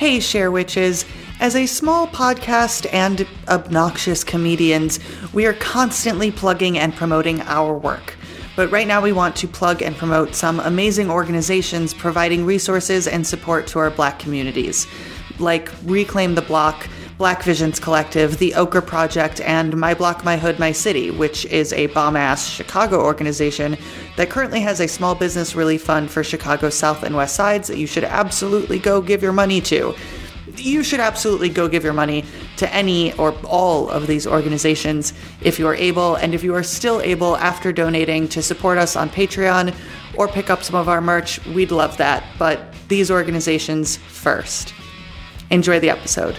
Hey Share Witches! As a small podcast and obnoxious comedians, we are constantly plugging and promoting our work. But right now we want to plug and promote some amazing organizations providing resources and support to our Black communities, like Reclaim the Block, Black Visions Collective, the Ochre Project, and My Block, My Hood, My City, which is a bomb-ass Chicago organization that currently has a small business relief fund for Chicago's South and West Sides that you should absolutely go give your money to. You should absolutely go give your money to any or all of these organizations if you are able, and if you are still able after donating to support us on Patreon or pick up some of our merch, we'd love that, but these organizations first. Enjoy the episode.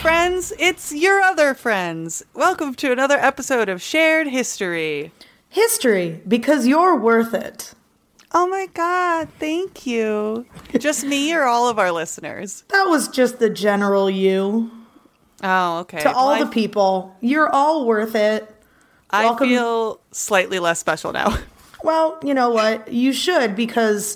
Friends, it's your other friends. Welcome to another episode of Shared History. History, because you're worth it. Oh my God, thank you. Just me or all of our listeners? That was just the general you. Oh, okay. To all the people, you're all worth it. Welcome. I feel slightly less special now. Well, you know what? You should, because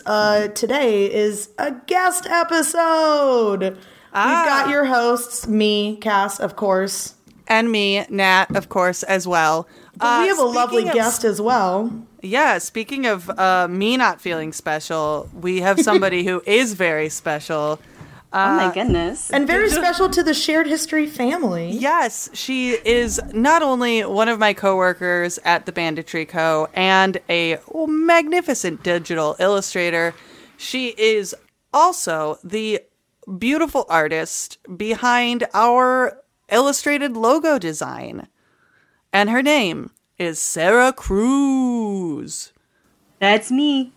today is a guest episode. We've got your hosts, me, Cass, of course. And me, Nat, of course, as well. But we have a lovely guest as well. Yeah, speaking of me not feeling special, we have somebody who is very special. Oh my goodness. And very special to the Shared History family. Yes, she is not only one of my coworkers at the Banditry Co. and a magnificent digital illustrator, she is also the beautiful artist behind our illustrated logo design. And her name is Sarah Cruz. That's me.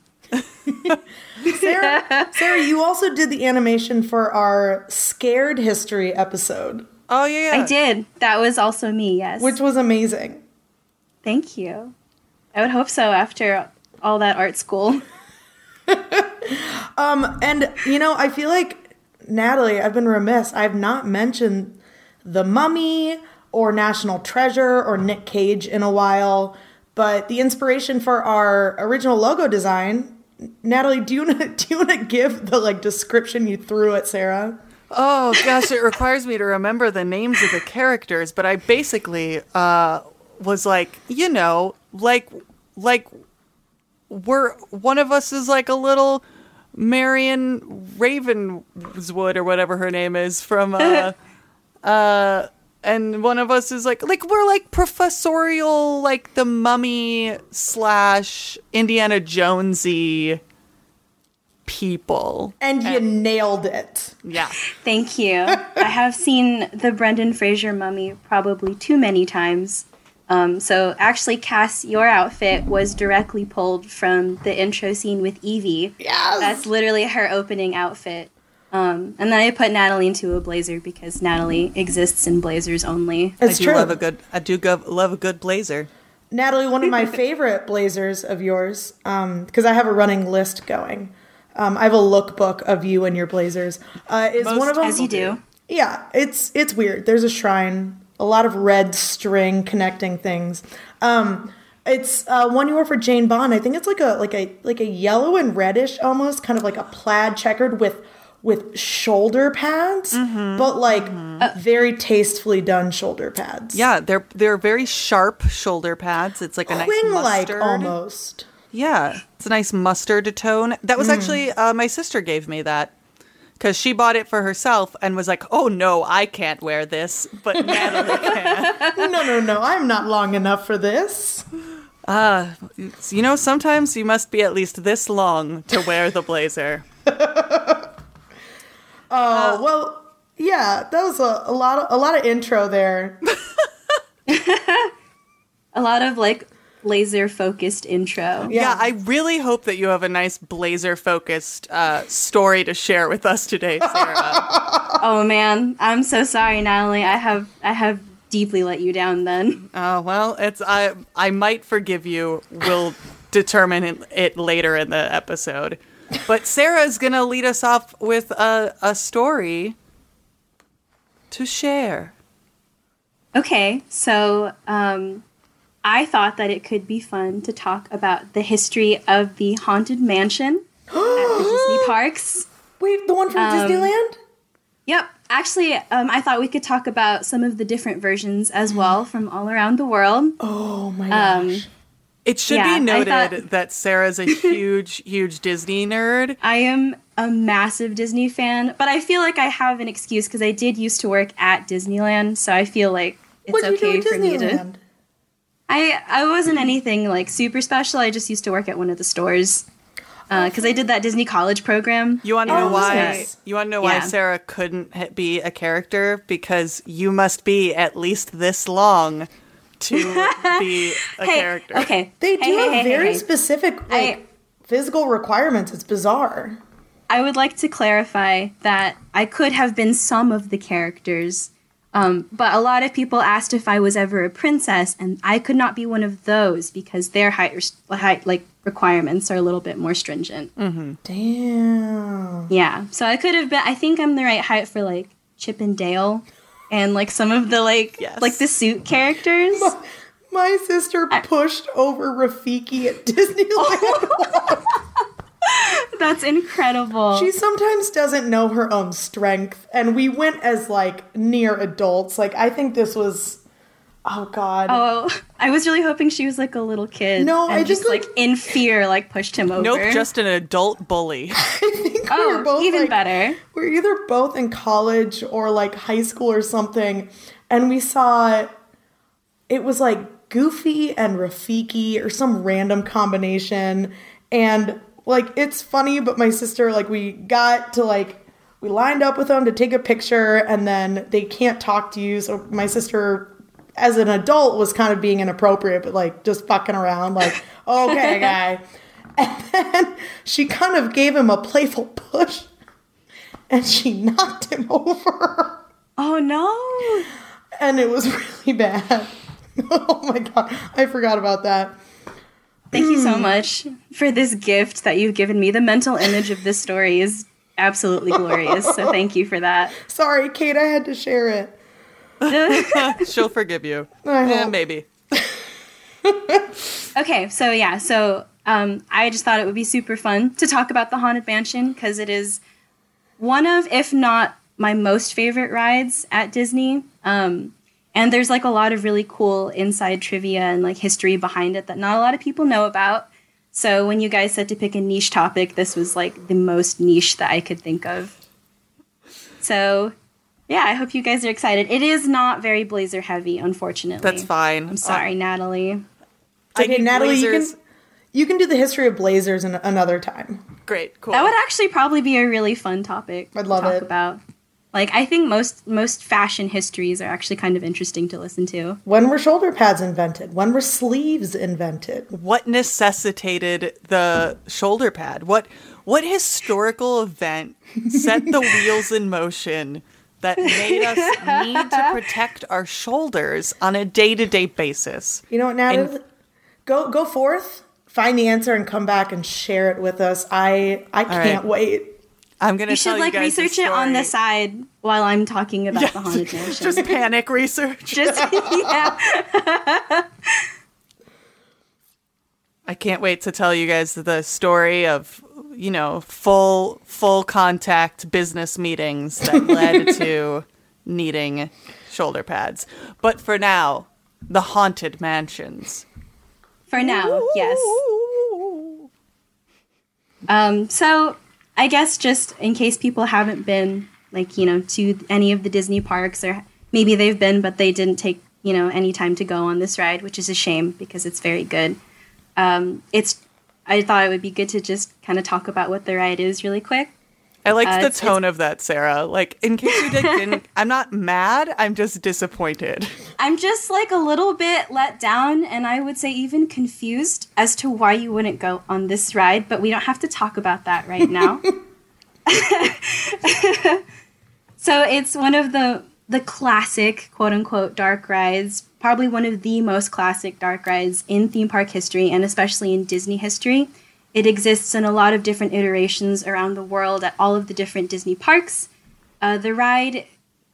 Sarah, you also did the animation for our Scared History episode. Oh, yeah. I did. That was also me, yes. Which was amazing. Thank you. I would hope so after all that art school. And, you know, I feel like Natalie, I've been remiss. I've not mentioned The Mummy or National Treasure or Nick Cage in a while, but the inspiration for our original logo design, Natalie, do you want to give the description you threw at Sarah? Oh gosh, it requires me to remember the names of the characters, but I basically was like, you know, like we're one of us is like a little Marion Ravenswood or whatever her name is from, and one of us is we're professorial, The Mummy / Indiana Jonesy people. And you nailed it. Yeah. Thank you. I have seen the Brendan Fraser Mummy probably too many times. So actually, Cass, your outfit was directly pulled from the intro scene with Evie. Yes! That's literally her opening outfit. And then I put Natalie into a blazer because Natalie exists in blazers only. It's true. I do love a good blazer. Natalie, one of my favorite blazers of yours, because I have a running list going. I have a lookbook of you and your blazers. Is most one of them, as you do. Yeah, it's weird. There's a shrine. A lot of red string connecting things. It's one you wore for Jane Bond. I think it's like a yellow and reddish, almost kind of like a plaid checkered with shoulder pads, but very tastefully done shoulder pads. Yeah, they're very sharp shoulder pads. It's like a nice mustard, almost. Yeah, it's a nice mustard tone. That was actually my sister gave me that. Because she bought it for herself and was like, oh, no, I can't wear this, but Natalie can. No, I'm not long enough for this. You know, sometimes you must be at least this long to wear the blazer. Well, yeah, that was a lot of intro there. A lot of, laser-focused intro. Yeah, I really hope that you have a nice blazer-focused story to share with us today, Sarah. Oh, man. I'm so sorry, Natalie. I have deeply let you down then. Oh, well, it's I might forgive you. We'll determine it later in the episode. But Sarah's going to lead us off with a story to share. Okay, so I thought that it could be fun to talk about the history of the Haunted Mansion at the Disney parks. Wait, the one from Disneyland? Yep. Actually, I thought we could talk about some of the different versions as well from all around the world. Oh, my gosh. It should be noted that Sarah's a huge, huge Disney nerd. I am a massive Disney fan, but I feel like I have an excuse because I did used to work at Disneyland, so I feel like it's okay for me to... I wasn't anything, like, super special. I just used to work at one of the stores because I did that Disney college program. You want to know why? You want to know why Sarah couldn't be a character? Because you must be at least this long to be a character. Okay. They do have very specific physical requirements. It's bizarre. I would like to clarify that I could have been some of the characters, but a lot of people asked if I was ever a princess, and I could not be one of those because their height requirements are a little bit more stringent. Mm-hmm. Damn. Yeah. So I could have been. I think I'm the right height for like Chip and Dale. And, like, some of the, like, the suit characters. My sister pushed over Rafiki at Disneyland. That's incredible. She sometimes doesn't know her own strength. And we went as, like, near adults. Like, I think this was... Oh, God. Oh, I was really hoping she was, like, a little kid. No, I just, like, in fear, like, pushed him over. Nope, just an adult bully. I think we were both, even like, better. We're either both in college or, like, high school or something, and we saw, it was, like, Goofy and Rafiki or some random combination, and, like, it's funny, but my sister, like, we got to, like, we lined up with them to take a picture, and then they can't talk to you, so my sister... as an adult was kind of being inappropriate, but like just fucking around, like, okay, guy. And then she kind of gave him a playful push and she knocked him over. Oh no. And it was really bad. Oh my God. I forgot about that. Thank you so much for this gift that you've given me. The mental image of this story is absolutely glorious. So thank you for that. Sorry, Kate, I had to share it. She'll forgive you. Maybe. Okay, so yeah, I just thought it would be super fun to talk about the Haunted Mansion because it is one of, if not my most favorite rides at Disney. And there's like a lot of really cool inside trivia and like history behind it that not a lot of people know about. So when you guys said to pick a niche topic, this was like the most niche that I could think of. So... yeah, I hope you guys are excited. It is not very blazer heavy, unfortunately. That's fine. I'm sorry, Natalie. Okay, Natalie, you can do the history of blazers another time. Great, cool. That would actually probably be a really fun topic I'd love to talk about. Like, I think most fashion histories are actually kind of interesting to listen to. When were shoulder pads invented? When were sleeves invented? What necessitated the shoulder pad? What historical event set the wheels in motion that made us need to protect our shoulders on a day-to-day basis? You know what, Natalie? Go forth, find the answer, and come back and share it with us. I can't wait. I'm going to tell you guys the story. You should, research it on the side while I'm talking about the Haunted Mansion. Just panic research. I can't wait to tell you guys the story of... you know, full contact business meetings that led to needing shoulder pads. But for now, the Haunted Mansions. For now, yes. So I guess just in case people haven't been, like, you know, to any of the Disney parks, or maybe they've been, but they didn't take, you know, any time to go on this ride, which is a shame because it's very good. I thought it would be good to just kind of talk about what the ride is really quick. I liked the tone of that, Sarah. Like, in case you didn't, I'm not mad, I'm just disappointed. I'm just like a little bit let down, and I would say even confused as to why you wouldn't go on this ride, but we don't have to talk about that right now. So it's one of the classic, quote-unquote, dark rides, probably one of the most classic dark rides in theme park history, and especially in Disney history. It exists in a lot of different iterations around the world at all of the different Disney parks. The ride,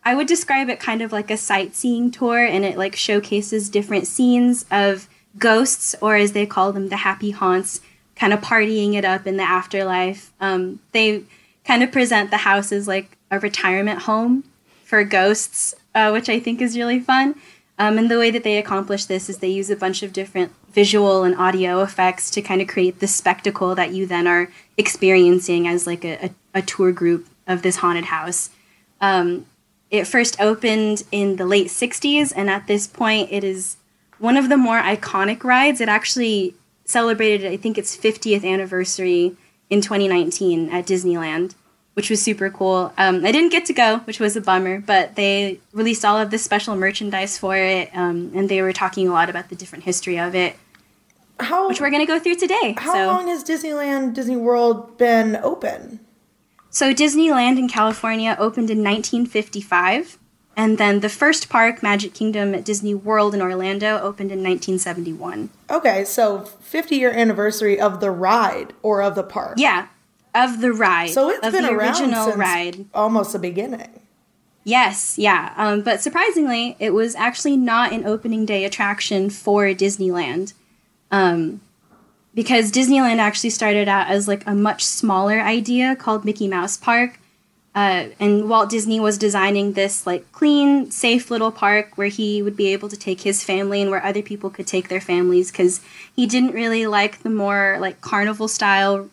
I would describe it kind of like a sightseeing tour, and it like showcases different scenes of ghosts, or as they call them, the happy haunts, kind of partying it up in the afterlife. They kind of present the house as like a retirement home for ghosts, which I think is really fun. And the way that they accomplish this is they use a bunch of different visual and audio effects to kind of create the spectacle that you then are experiencing as like a tour group of this haunted house. It first opened in the late 60s, and at this point it is one of the more iconic rides. It actually celebrated, I think, its 50th anniversary in 2019 at Disneyland, which was super cool. I didn't get to go, which was a bummer, but they released all of this special merchandise for it, and they were talking a lot about the different history of it, which we're going to go through today. How long has Disneyland, Disney World been open? So Disneyland in California opened in 1955, and then the first park, Magic Kingdom at Disney World in Orlando, opened in 1971. Okay, so 50-year anniversary of the ride or of the park. Yeah, of the ride. So it's been around since almost the beginning. Yes, yeah, but surprisingly, it was actually not an opening day attraction for Disneyland. Because Disneyland actually started out as like a much smaller idea called Mickey Mouse Park. And Walt Disney was designing this like clean, safe little park where he would be able to take his family and where other people could take their families, because he didn't really like the more like carnival style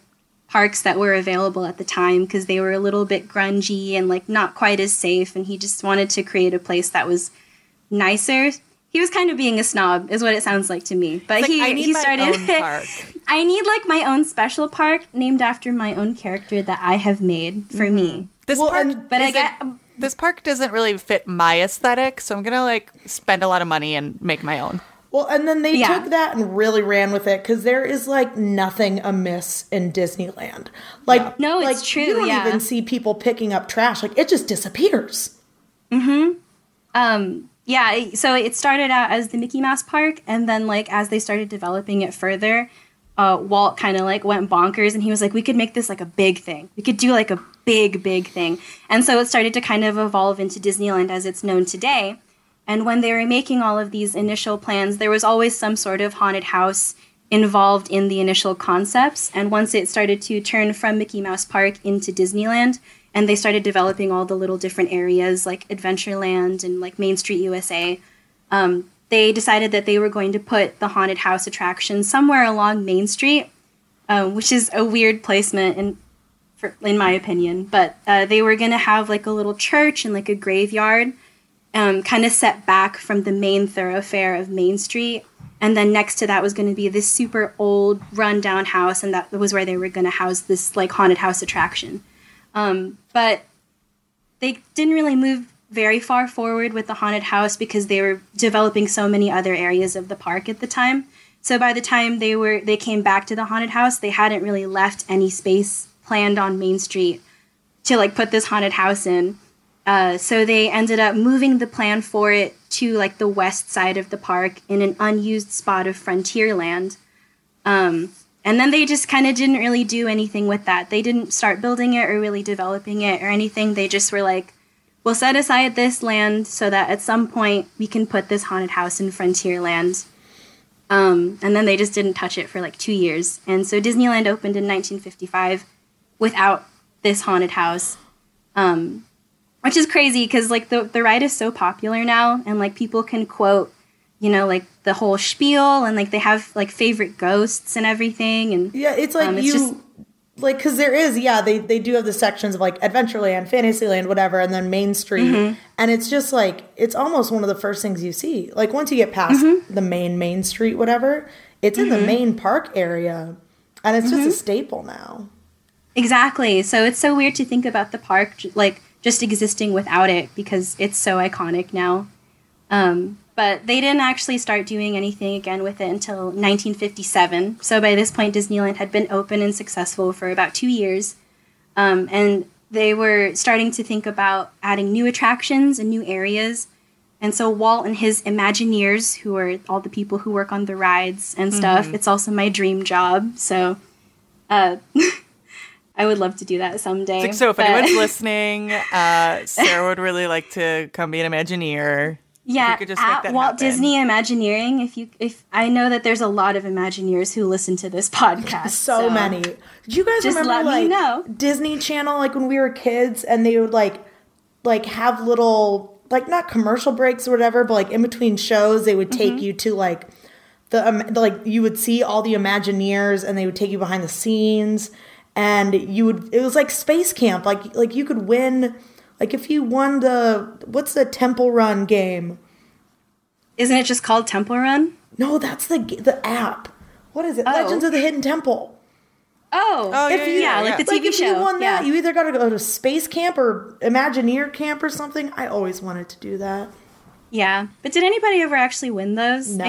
parks that were available at the time, because they were a little bit grungy and like not quite as safe. And he just wanted to create a place that was nicer. He was kind of being a snob, is what it sounds like to me. But like, he started. I need like my own special park named after my own character that I have made for me. This park doesn't really fit my aesthetic, so I'm gonna like spend a lot of money and make my own. Well, and then they took that and really ran with it, because there is like nothing amiss in Disneyland. Like no, it's like, true. You don't even see people picking up trash; like it just disappears. Mm-hmm. Yeah, so it started out as the Mickey Mouse Park, and then, like, as they started developing it further, Walt kind of, like, went bonkers, and he was like, we could make this, like, a big thing. We could do, like, a big, big thing. And so it started to kind of evolve into Disneyland as it's known today. And when they were making all of these initial plans, there was always some sort of haunted house involved in the initial concepts. And once it started to turn from Mickey Mouse Park into Disneyland, and they started developing all the little different areas like Adventureland and like Main Street USA. They decided that they were going to put the haunted house attraction somewhere along Main Street, which is a weird placement in my opinion. But they were going to have like a little church and like a graveyard kind of set back from the main thoroughfare of Main Street. And then next to that was going to be this super old rundown house. And that was where they were going to house this like haunted house attraction. But they didn't really move very far forward with the haunted house because they were developing so many other areas of the park at the time. So by the time they came back to the haunted house, they hadn't really left any space planned on Main Street to like put this haunted house in. So they ended up moving the plan for it to like the west side of the park in an unused spot of Frontierland. And then they just kind of didn't really do anything with that. They didn't start building it or really developing it or anything. They just were like, we'll set aside this land so that at some point we can put this haunted house in Frontierland. And then they just didn't touch it for like 2 years. And so Disneyland opened in 1955 without this haunted house, which is crazy because like the ride is so popular now, and like people can quote, you know, like the whole spiel, and like they have like favorite ghosts and everything. And yeah, it's like it's you just, like, because there is, they do have the sections of like Adventureland, Fantasyland, whatever, and then Main Street. Mm-hmm. And it's just like, it's almost one of the first things you see. Like once you get past the main street, whatever, it's in the main park area, and it's just a staple now. Exactly. So it's so weird to think about the park, like just existing without it, because it's so iconic now. But they didn't actually start doing anything again with it until 1957. So by this point, Disneyland had been open and successful for about 2 years. And they were starting to think about adding new attractions and new areas. And so Walt and his Imagineers, who are all the people who work on the rides and stuff, it's also my dream job. So I would love to do that someday. Like, so if anyone's listening, Sarah would really like to come be an Imagineer. Yeah, at Walt Disney Imagineering. If I know that there's a lot of Imagineers who listen to this podcast, so many. Do you guys just remember Disney Channel, like when we were kids, and they would like have little not commercial breaks or whatever, but like in between shows, they would take you to like you would see all the Imagineers, and they would take you behind the scenes, and it was like space camp, like you could win. Like, if you won what's the Temple Run game? Isn't it just called Temple Run? No, that's the app. What is it? Oh. Legends of the Hidden Temple. Oh yeah, like the TV show. If you won that, you either got to go to space camp or Imagineer camp or something. I always wanted to do that. Yeah, but did anybody ever actually win those? No.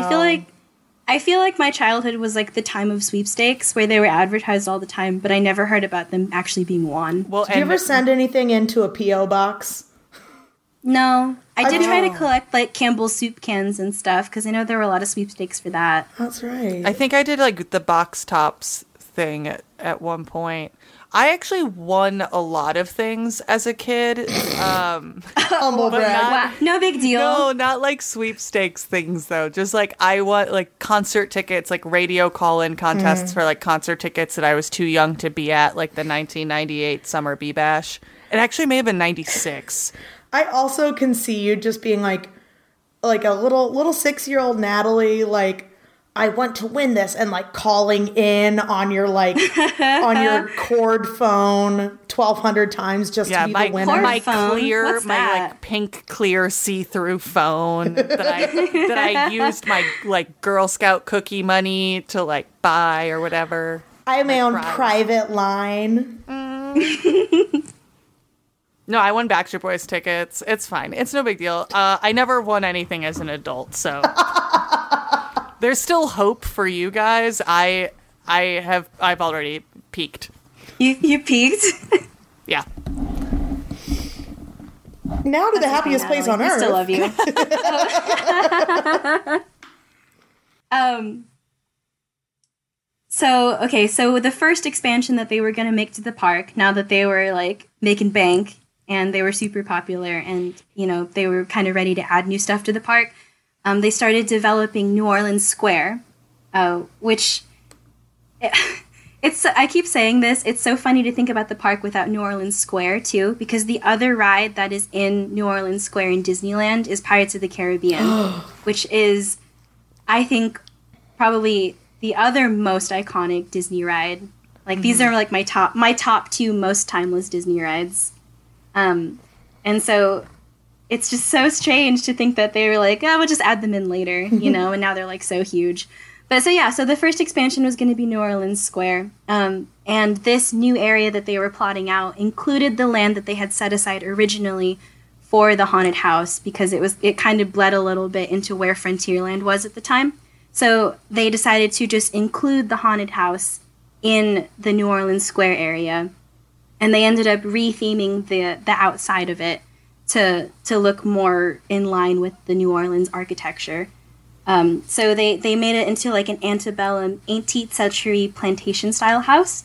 I feel like my childhood was like the time of sweepstakes where they were advertised all the time, but I never heard about them actually being won. Well, did you ever send anything into a P.O. box? No. I did try to collect like Campbell's soup cans and stuff because I know there were a lot of sweepstakes for that. That's right. I think I did like the box tops thing at one point. I actually won a lot of things as a kid. Humble brag. Wow. No big deal. No, not like sweepstakes things, though. Just like I won like concert tickets, like radio call-in contests for like concert tickets that I was too young to be at, like the 1998 Summer Bee Bash. It actually may have been 96. I also can see you just being like a little 6-year-old Natalie, like, I want to win this, and like calling in on your on your cord phone 1,200 times just to be the winner. My pink clear see-through phone that I used my like Girl Scout cookie money to like buy or whatever. I have my own private line. No, I won Backstreet Boys tickets. It's fine. It's no big deal. I never won anything as an adult, so. There's still hope for you guys. I've already peaked. You peaked? Yeah. Now to the happiest place on earth. I still love you. So the first expansion that they were going to make to the park, now that they were like making bank and they were super popular and, you know, they were kind of ready to add new stuff to the park. They started developing New Orleans Square, which I keep saying this. It's so funny to think about the park without New Orleans Square, too, because the other ride that is in New Orleans Square in Disneyland is Pirates of the Caribbean, which is, I think, probably the other most iconic Disney ride. Like, these are like my top two most timeless Disney rides. And so it's just so strange to think that they were like, oh, we'll just add them in later, you know, and now they're like so huge. But so the first expansion was going to be New Orleans Square. And this new area that they were plotting out included the land that they had set aside originally for the haunted house because it kind of bled a little bit into where Frontierland was at the time. So they decided to just include the haunted house in the New Orleans Square area. And they ended up re-theming the outside of it to look more in line with the New Orleans architecture. So they made it into like an antebellum 18th century plantation style house.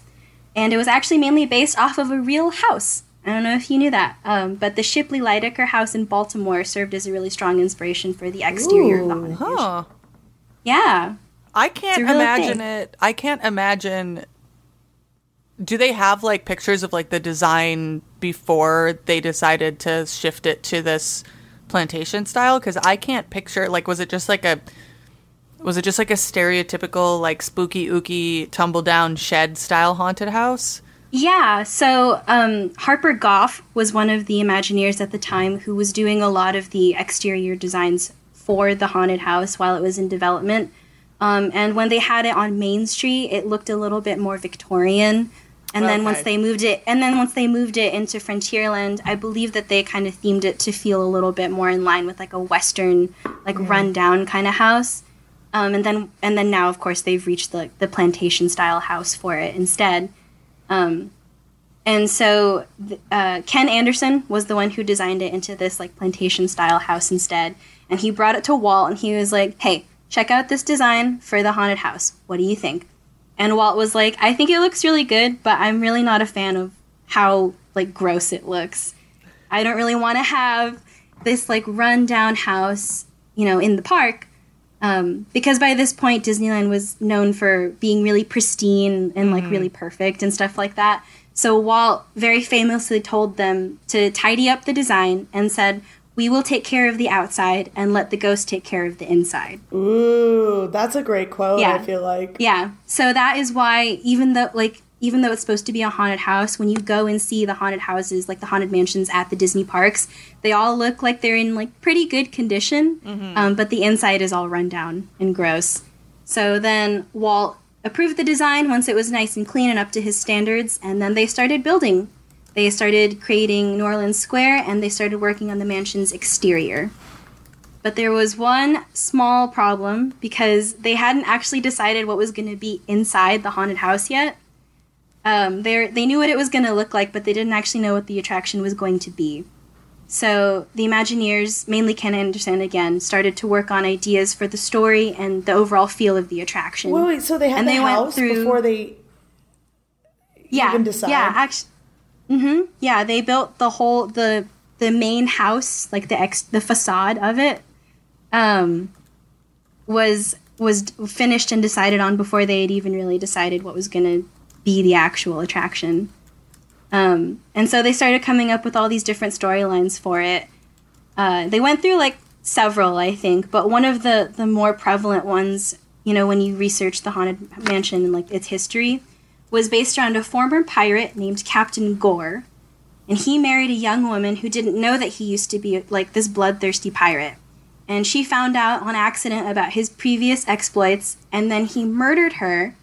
And it was actually mainly based off of a real house. I don't know if you knew that. But the Shipley Lydecker House in Baltimore served as a really strong inspiration for the exterior of the haunted house. Yeah. I can't imagine. Do they have like pictures of like the design before they decided to shift it to this plantation style? Because I can't picture like, was it just like a stereotypical like spooky ooky tumble down shed style haunted house? Yeah. So Harper Goff was one of the Imagineers at the time who was doing a lot of the exterior designs for the haunted house while it was in development. And when they had it on Main Street, it looked a little bit more Victorian. And then once they moved it into Frontierland, I believe that they kind of themed it to feel a little bit more in line with like a Western, like rundown kind of house. And then now, of course, they've reached the plantation style house for it instead. And so Ken Anderson was the one who designed it into this like plantation style house instead. And he brought it to Walt and he was like, hey, check out this design for the haunted house. What do you think? And Walt was like, I think it looks really good, but I'm really not a fan of how like gross it looks. I don't really want to have this like run-down house, you know, in the park. Because by this point, Disneyland was known for being really pristine and like really perfect and stuff like that. So Walt very famously told them to tidy up the design and said, we will take care of the outside and let the ghost take care of the inside. Ooh, that's a great quote, yeah. I feel like. Yeah. So that is why even though it's supposed to be a haunted house, when you go and see the haunted houses, like the haunted mansions at the Disney parks, they all look like they're in like pretty good condition, but the inside is all run down and gross. So then Walt approved the design once it was nice and clean and up to his standards, and then they started building. They started creating New Orleans Square, and they started working on the mansion's exterior. But there was one small problem, because they hadn't actually decided what was going to be inside the haunted house yet. They knew what it was going to look like, but they didn't actually know what the attraction was going to be. So the Imagineers, mainly Ken Anderson again, started to work on ideas for the story and the overall feel of the attraction. Wait, so they had and the they house through, before they even decided? Yeah, actually. Mm-hmm. Yeah, they built the whole the main house, like the facade of it, was finished and decided on before they had even really decided what was going to be the actual attraction. And so they started coming up with all these different storylines for it. They went through like several, I think, but one of the more prevalent ones, you know, when you research the Haunted Mansion and like its history, was based around a former pirate named Captain Gore, and he married a young woman who didn't know that he used to be like this bloodthirsty pirate, and she found out on accident about his previous exploits, and then he murdered her,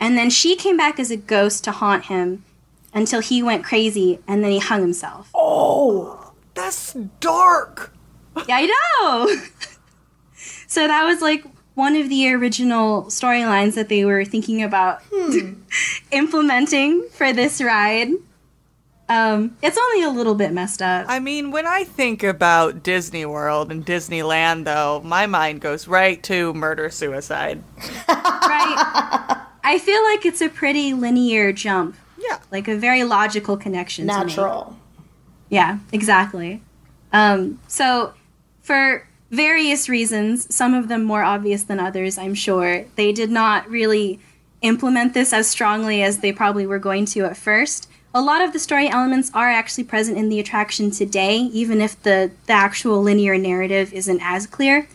and then she came back as a ghost to haunt him until he went crazy, and then he hung himself. Oh, that's dark! Yeah, I know! So that was like one of the original storylines that they were thinking about implementing for this ride. It's only a little bit messed up. I mean, when I think about Disney World and Disneyland, though, my mind goes right to murder-suicide. Right? I feel like it's a pretty linear jump. Yeah. Like a very logical connection. Natural. To me. Yeah, exactly. So for various reasons, some of them more obvious than others, I'm sure, they did not really implement this as strongly as they probably were going to at first. A lot of the story elements are actually present in the attraction today, even if the actual linear narrative isn't as clear.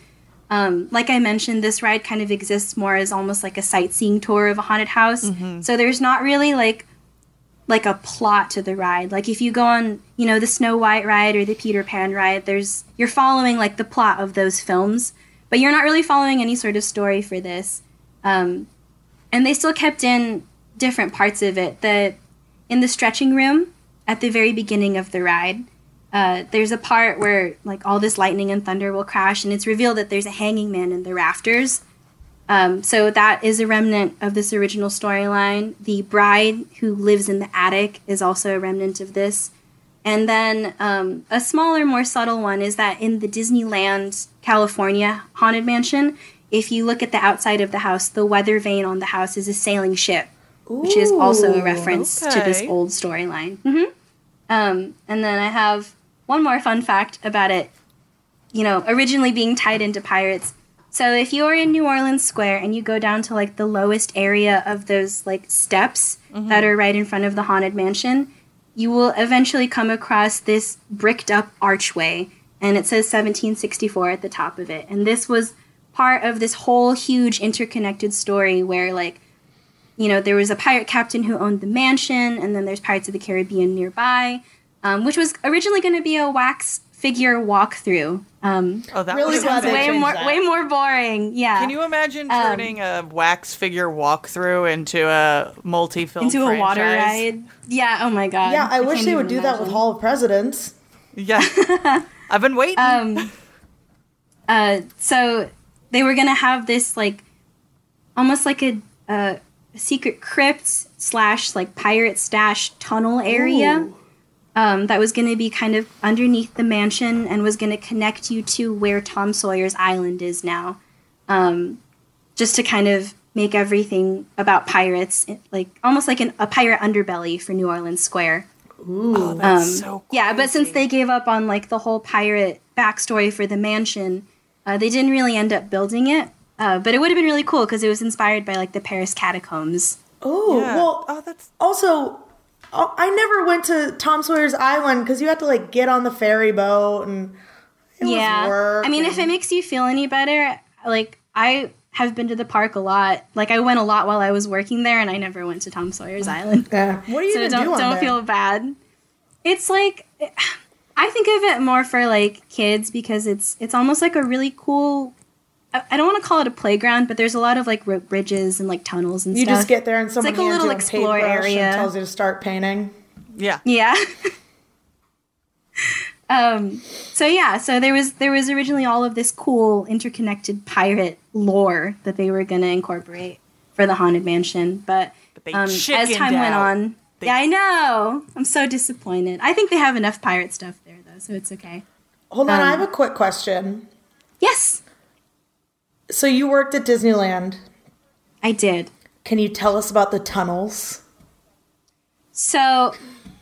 Like I mentioned, this ride kind of exists more as almost like a sightseeing tour of a haunted house. Mm-hmm. So there's not really like a plot to the ride. Like if you go on, you know, the Snow White ride or the Peter Pan ride, you're following like the plot of those films, but you're not really following any sort of story for this. And they still kept in different parts of it. In the stretching room at the very beginning of the ride, there's a part where like all this lightning and thunder will crash, and it's revealed that there's a hanging man in the rafters. So that is a remnant of this original storyline. The bride who lives in the attic is also a remnant of this. And then a smaller, more subtle one is that in the Disneyland California Haunted Mansion, if you look at the outside of the house, the weather vane on the house is a sailing ship, which is also a reference to this old storyline. Mm-hmm. And then I have one more fun fact about it, you know, originally being tied into pirates. So if you're in New Orleans Square and you go down to, like, the lowest area of those, like, steps that are right in front of the Haunted Mansion, you will eventually come across this bricked-up archway, and it says 1764 at the top of it. And this was part of this whole huge interconnected story where, like, you know, there was a pirate captain who owned the mansion, and then there's Pirates of the Caribbean nearby, which was originally going to be a wax figure walkthrough. Way more boring. Yeah. Can you imagine turning a wax figure walkthrough into a multi-film into franchise? A water ride? Yeah. Oh my god. Yeah. I wish they would do that with Hall of Presidents. Yeah. I've been waiting. So they were gonna have this like almost like a secret crypt slash like pirate stash tunnel area. Ooh. That was going to be kind of underneath the mansion and was going to connect you to where Tom Sawyer's Island is now, just to kind of make everything about pirates, like almost like a pirate underbelly for New Orleans Square. Ooh, oh, that's so crazy. Yeah, but since they gave up on like the whole pirate backstory for the mansion, they didn't really end up building it. But it would have been really cool because it was inspired by like the Paris catacombs. Ooh, yeah. Well, oh, that's also. Oh, I never went to Tom Sawyer's Island because you had to, like, get on the ferry boat and it was work. I mean, if it makes you feel any better, like, I have been to the park a lot. Like, I went a lot while I was working there, and I never went to Tom Sawyer's Island. Yeah. What do you even do on there? So don't feel bad. It's, like, I think of it more for, like, kids because it's almost like a really cool... I don't want to call it a playground, but there's a lot of like rope bridges and like tunnels and stuff. You just get there and somebody hands you a paintbrush and tells you to start painting. Yeah. Yeah. So there was originally all of this cool interconnected pirate lore that they were going to incorporate for the Haunted Mansion, but as time went on, yeah, I know. I'm so disappointed. I think they have enough pirate stuff there though, so it's okay. Hold on, I have a quick question. Yes. So you worked at Disneyland. I did. Can you tell us about the tunnels? So,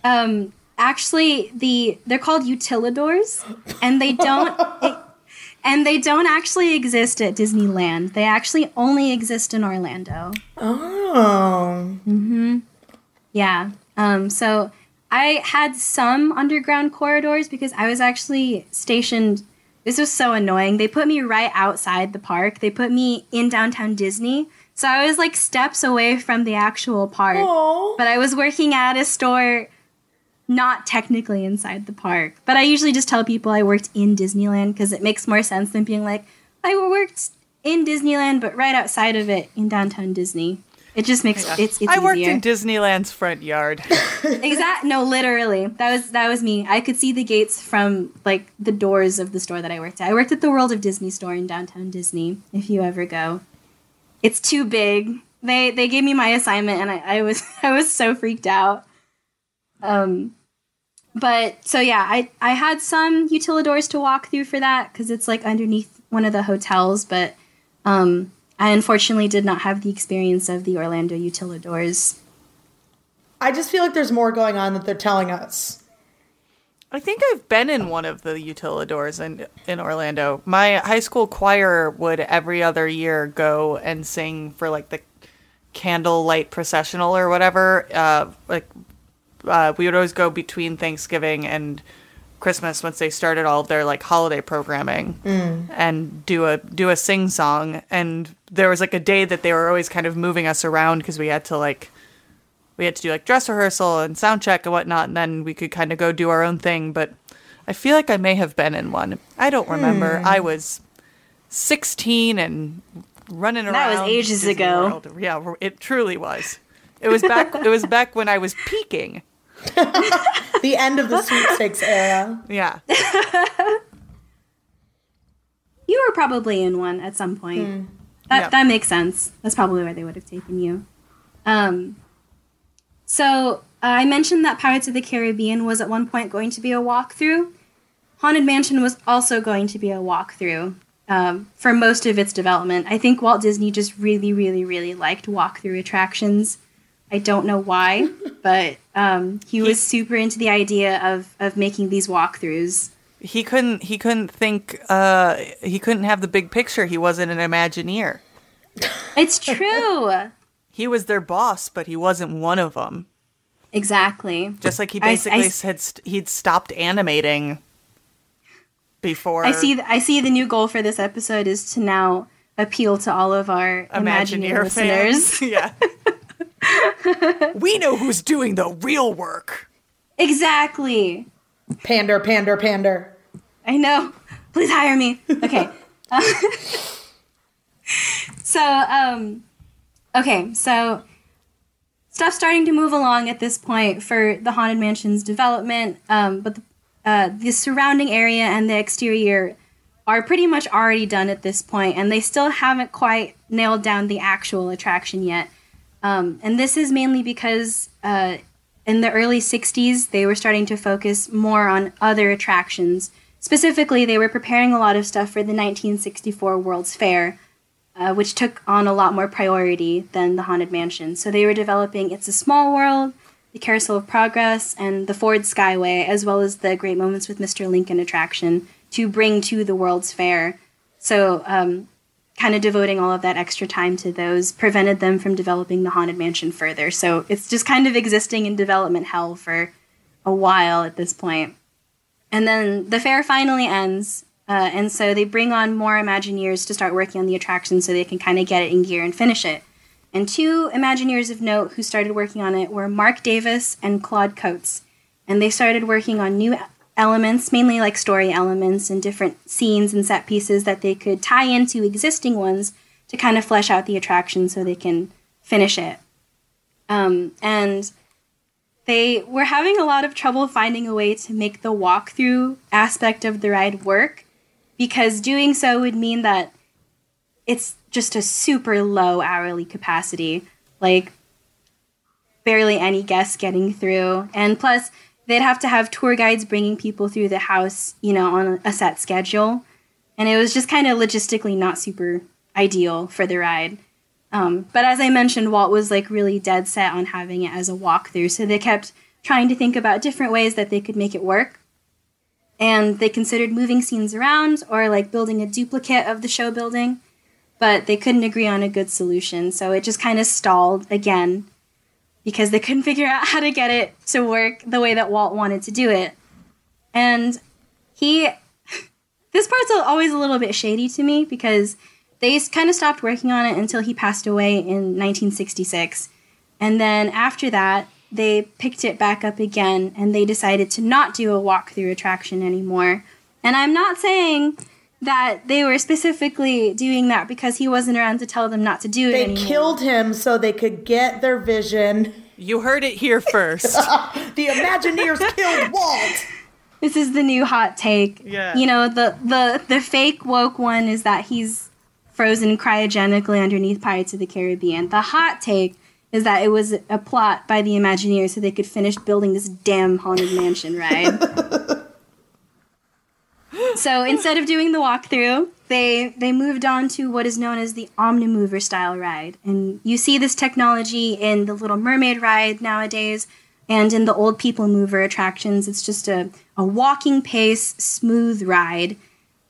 actually, they're called Utilidors, and they don't actually exist at Disneyland. They actually only exist in Orlando. Oh. Mm-hmm. Yeah. So I had some underground corridors because I was actually stationed. This was so annoying. They put me right outside the park. They put me in Downtown Disney. So I was like steps away from the actual park. Aww. But I was working at a store not technically inside the park. But I usually just tell people I worked in Disneyland because it makes more sense than being like, I worked in Disneyland but right outside of it in Downtown Disney. It just makes it's easier. I worked in Disneyland's front yard. Exactly. No, literally. That was me. I could see the gates from like the doors of the store that I worked at. I worked at the World of Disney store in Downtown Disney, if you ever go. It's too big. They gave me my assignment and I was so freaked out. But so yeah, I had some Utilidors to walk through for that because it's like underneath one of the hotels, but I unfortunately did not have the experience of the Orlando Utilidors. I just feel like there's more going on that they're telling us. I think I've been in one of the Utilidors in Orlando. My high school choir would every other year go and sing for like the candlelight processional or whatever. We would always go between Thanksgiving and Christmas once they started all of their like holiday programming and do a sing song, and there was like a day that they were always kind of moving us around because we had to do like dress rehearsal and sound check and whatnot, and then we could kind of go do our own thing. But I feel like I may have been in one. I don't remember. I was 16 and running around. That was ages ago. World. Yeah, it truly was. It was back. It was back when I was peaking. The end of the sweepstakes era. Yeah. You were probably in one at some point. That makes sense. That's probably where they would have taken you. So I mentioned that Pirates of the Caribbean was at one point going to be a walkthrough. Haunted Mansion was also going to be a walkthrough for most of its development. I think Walt Disney just really, really, really liked walkthrough attractions. I don't know why, but he was super into the idea of making these walkthroughs. He couldn't think. He couldn't have the big picture. He wasn't an Imagineer. It's true. He was their boss, but he wasn't one of them. Exactly. Just like he basically said he'd stopped animating before. I see. The new goal for this episode is to now appeal to all of our Imagineer listeners. Fans. Yeah. We know who's doing the real work. Exactly. Pander, pander, pander. I know. Please hire me. Okay. So stuff's starting to move along at this point for the Haunted Mansion's development, but the surrounding area and the exterior are pretty much already done at this point, and they still haven't quite nailed down the actual attraction yet. And this is mainly because in the early 60s, they were starting to focus more on other attractions. Specifically, they were preparing a lot of stuff for the 1964 World's Fair, which took on a lot more priority than the Haunted Mansion. So they were developing It's a Small World, the Carousel of Progress, and the Ford Skyway, as well as the Great Moments with Mr. Lincoln attraction to bring to the World's Fair. So kind of devoting all of that extra time to those prevented them from developing the Haunted Mansion further. So it's just kind of existing in development hell for a while at this point. And then the fair finally ends, and so they bring on more Imagineers to start working on the attraction so they can kind of get it in gear and finish it. And two Imagineers of note who started working on it were Mark Davis and Claude Coats. And they started working on new elements, mainly like story elements and different scenes and set pieces that they could tie into existing ones to kind of flesh out the attraction so they can finish it. And they were having a lot of trouble finding a way to make the walkthrough aspect of the ride work, because doing so would mean that it's just a super low hourly capacity, like barely any guests getting through. And plus, they'd have to have tour guides bringing people through the house, you know, on a set schedule. And it was just kind of logistically not super ideal for the ride. But as I mentioned, Walt was like really dead set on having it as a walkthrough. So they kept trying to think about different ways that they could make it work. And they considered moving scenes around or like building a duplicate of the show building. But they couldn't agree on a good solution. So it just kind of stalled again, because they couldn't figure out how to get it to work the way that Walt wanted to do it. And this part's always a little bit shady to me, because they kind of stopped working on it until he passed away in 1966. And then after that, they picked it back up again, and they decided to not do a walkthrough attraction anymore. And I'm not saying that they were specifically doing that because he wasn't around to tell them not to do it anymore. They killed him so they could get their vision. You heard it here first. The Imagineers killed Walt. This is the new hot take. Yeah. You know, the fake woke one is that he's frozen cryogenically underneath Pirates of the Caribbean. The hot take is that it was a plot by the Imagineers so they could finish building this damn Haunted Mansion ride. So instead of doing the walkthrough, they moved on to what is known as the Omnimover style ride. And you see this technology in the Little Mermaid ride nowadays and in the Old People Mover attractions. It's just a walking pace, smooth ride.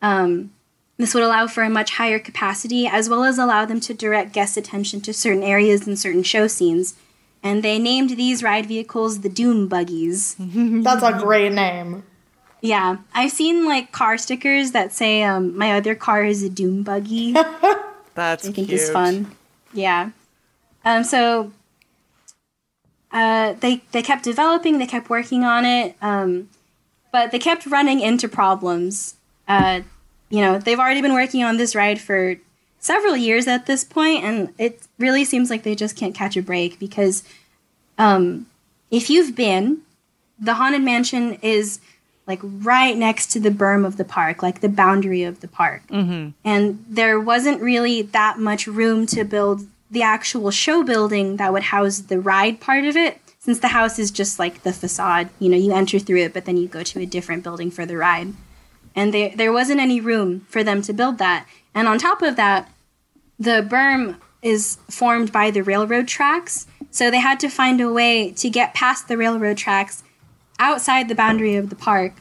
This would allow for a much higher capacity, as well as allow them to direct guests' attention to certain areas and certain show scenes. And they named these ride vehicles the Doom Buggies. That's a great name. Yeah, I've seen like car stickers that say my other car is a Doom Buggy. That's cute. I think it's fun. Yeah. They kept developing, they kept working on it, but they kept running into problems. They've already been working on this ride for several years at this point, and it really seems like they just can't catch a break, because if you've been, the Haunted Mansion is like right next to the berm of the park, like the boundary of the park. Mm-hmm. And there wasn't really that much room to build the actual show building that would house the ride part of it, since the house is just like the facade. You know, you enter through it, but then you go to a different building for the ride. And there wasn't any room for them to build that. And on top of that, the berm is formed by the railroad tracks. So they had to find a way to get past the railroad tracks outside the boundary of the park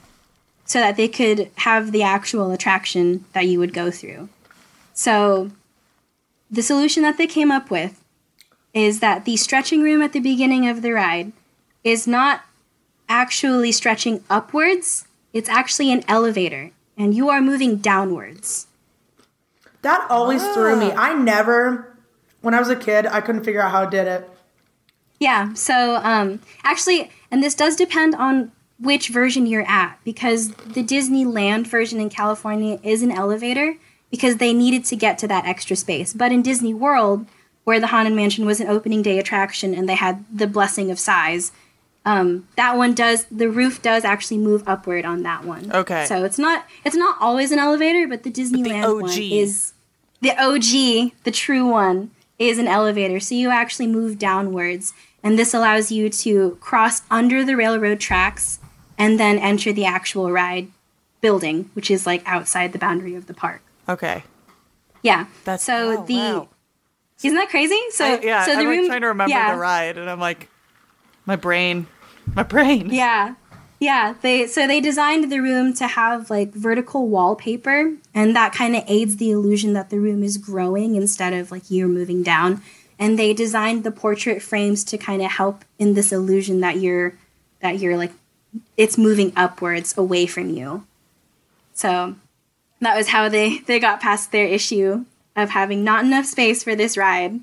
so that they could have the actual attraction that you would go through. So the solution that they came up with is that the stretching room at the beginning of the ride is not actually stretching upwards. It's actually an elevator, and you are moving downwards. That always threw me. When I was a kid, I couldn't figure out how I did it. Yeah, so actually, and this does depend on which version you're at, because the Disneyland version in California is an elevator because they needed to get to that extra space. But in Disney World, where the Haunted Mansion was an opening day attraction and they had the blessing of size, that one does, the roof does actually move upward on that one. Okay. So it's not always an elevator, but the Disneyland one is the OG, the true one, is an elevator. So you actually move downwards, and this allows you to cross under the railroad tracks and then enter the actual ride building, which is like outside the boundary of the park. Okay. Yeah. That's so wow. Isn't that crazy? So I'm trying to remember the ride, and I'm like, my brain. Yeah. They designed the room to have like vertical wallpaper, and that kind of aids the illusion that the room is growing instead of like you're moving down. And they designed the portrait frames to kind of help in this illusion that you're like, it's moving upwards away from you. So that was how they got past their issue of having not enough space for this ride.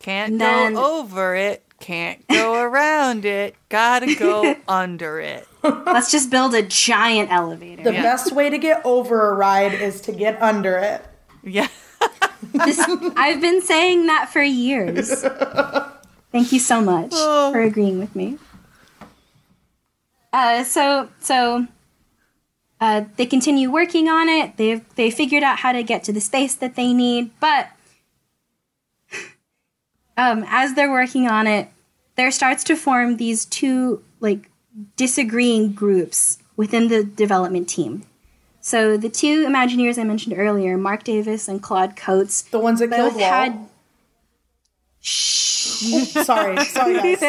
Can't then, go over it. Can't go around it. Gotta go under it. Let's just build a giant elevator. The best way to get over a ride is to get under it. Yeah. I've been saying that for years. Thank you so much for agreeing with me. So they continue working on it. They figured out how to get to the space that they need, but as they're working on it, there starts to form these two like disagreeing groups within the development team. So the two Imagineers I mentioned earlier, Mark Davis and Claude Coats. The ones that killed Walt. Sorry, guys.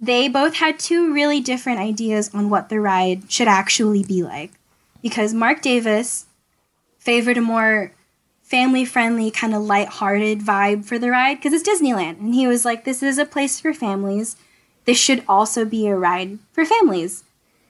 They both had two really different ideas on what the ride should actually be like. Because Mark Davis favored a more family-friendly, kind of lighthearted vibe for the ride, because it's Disneyland. And he was like, this is a place for families. This should also be a ride for families.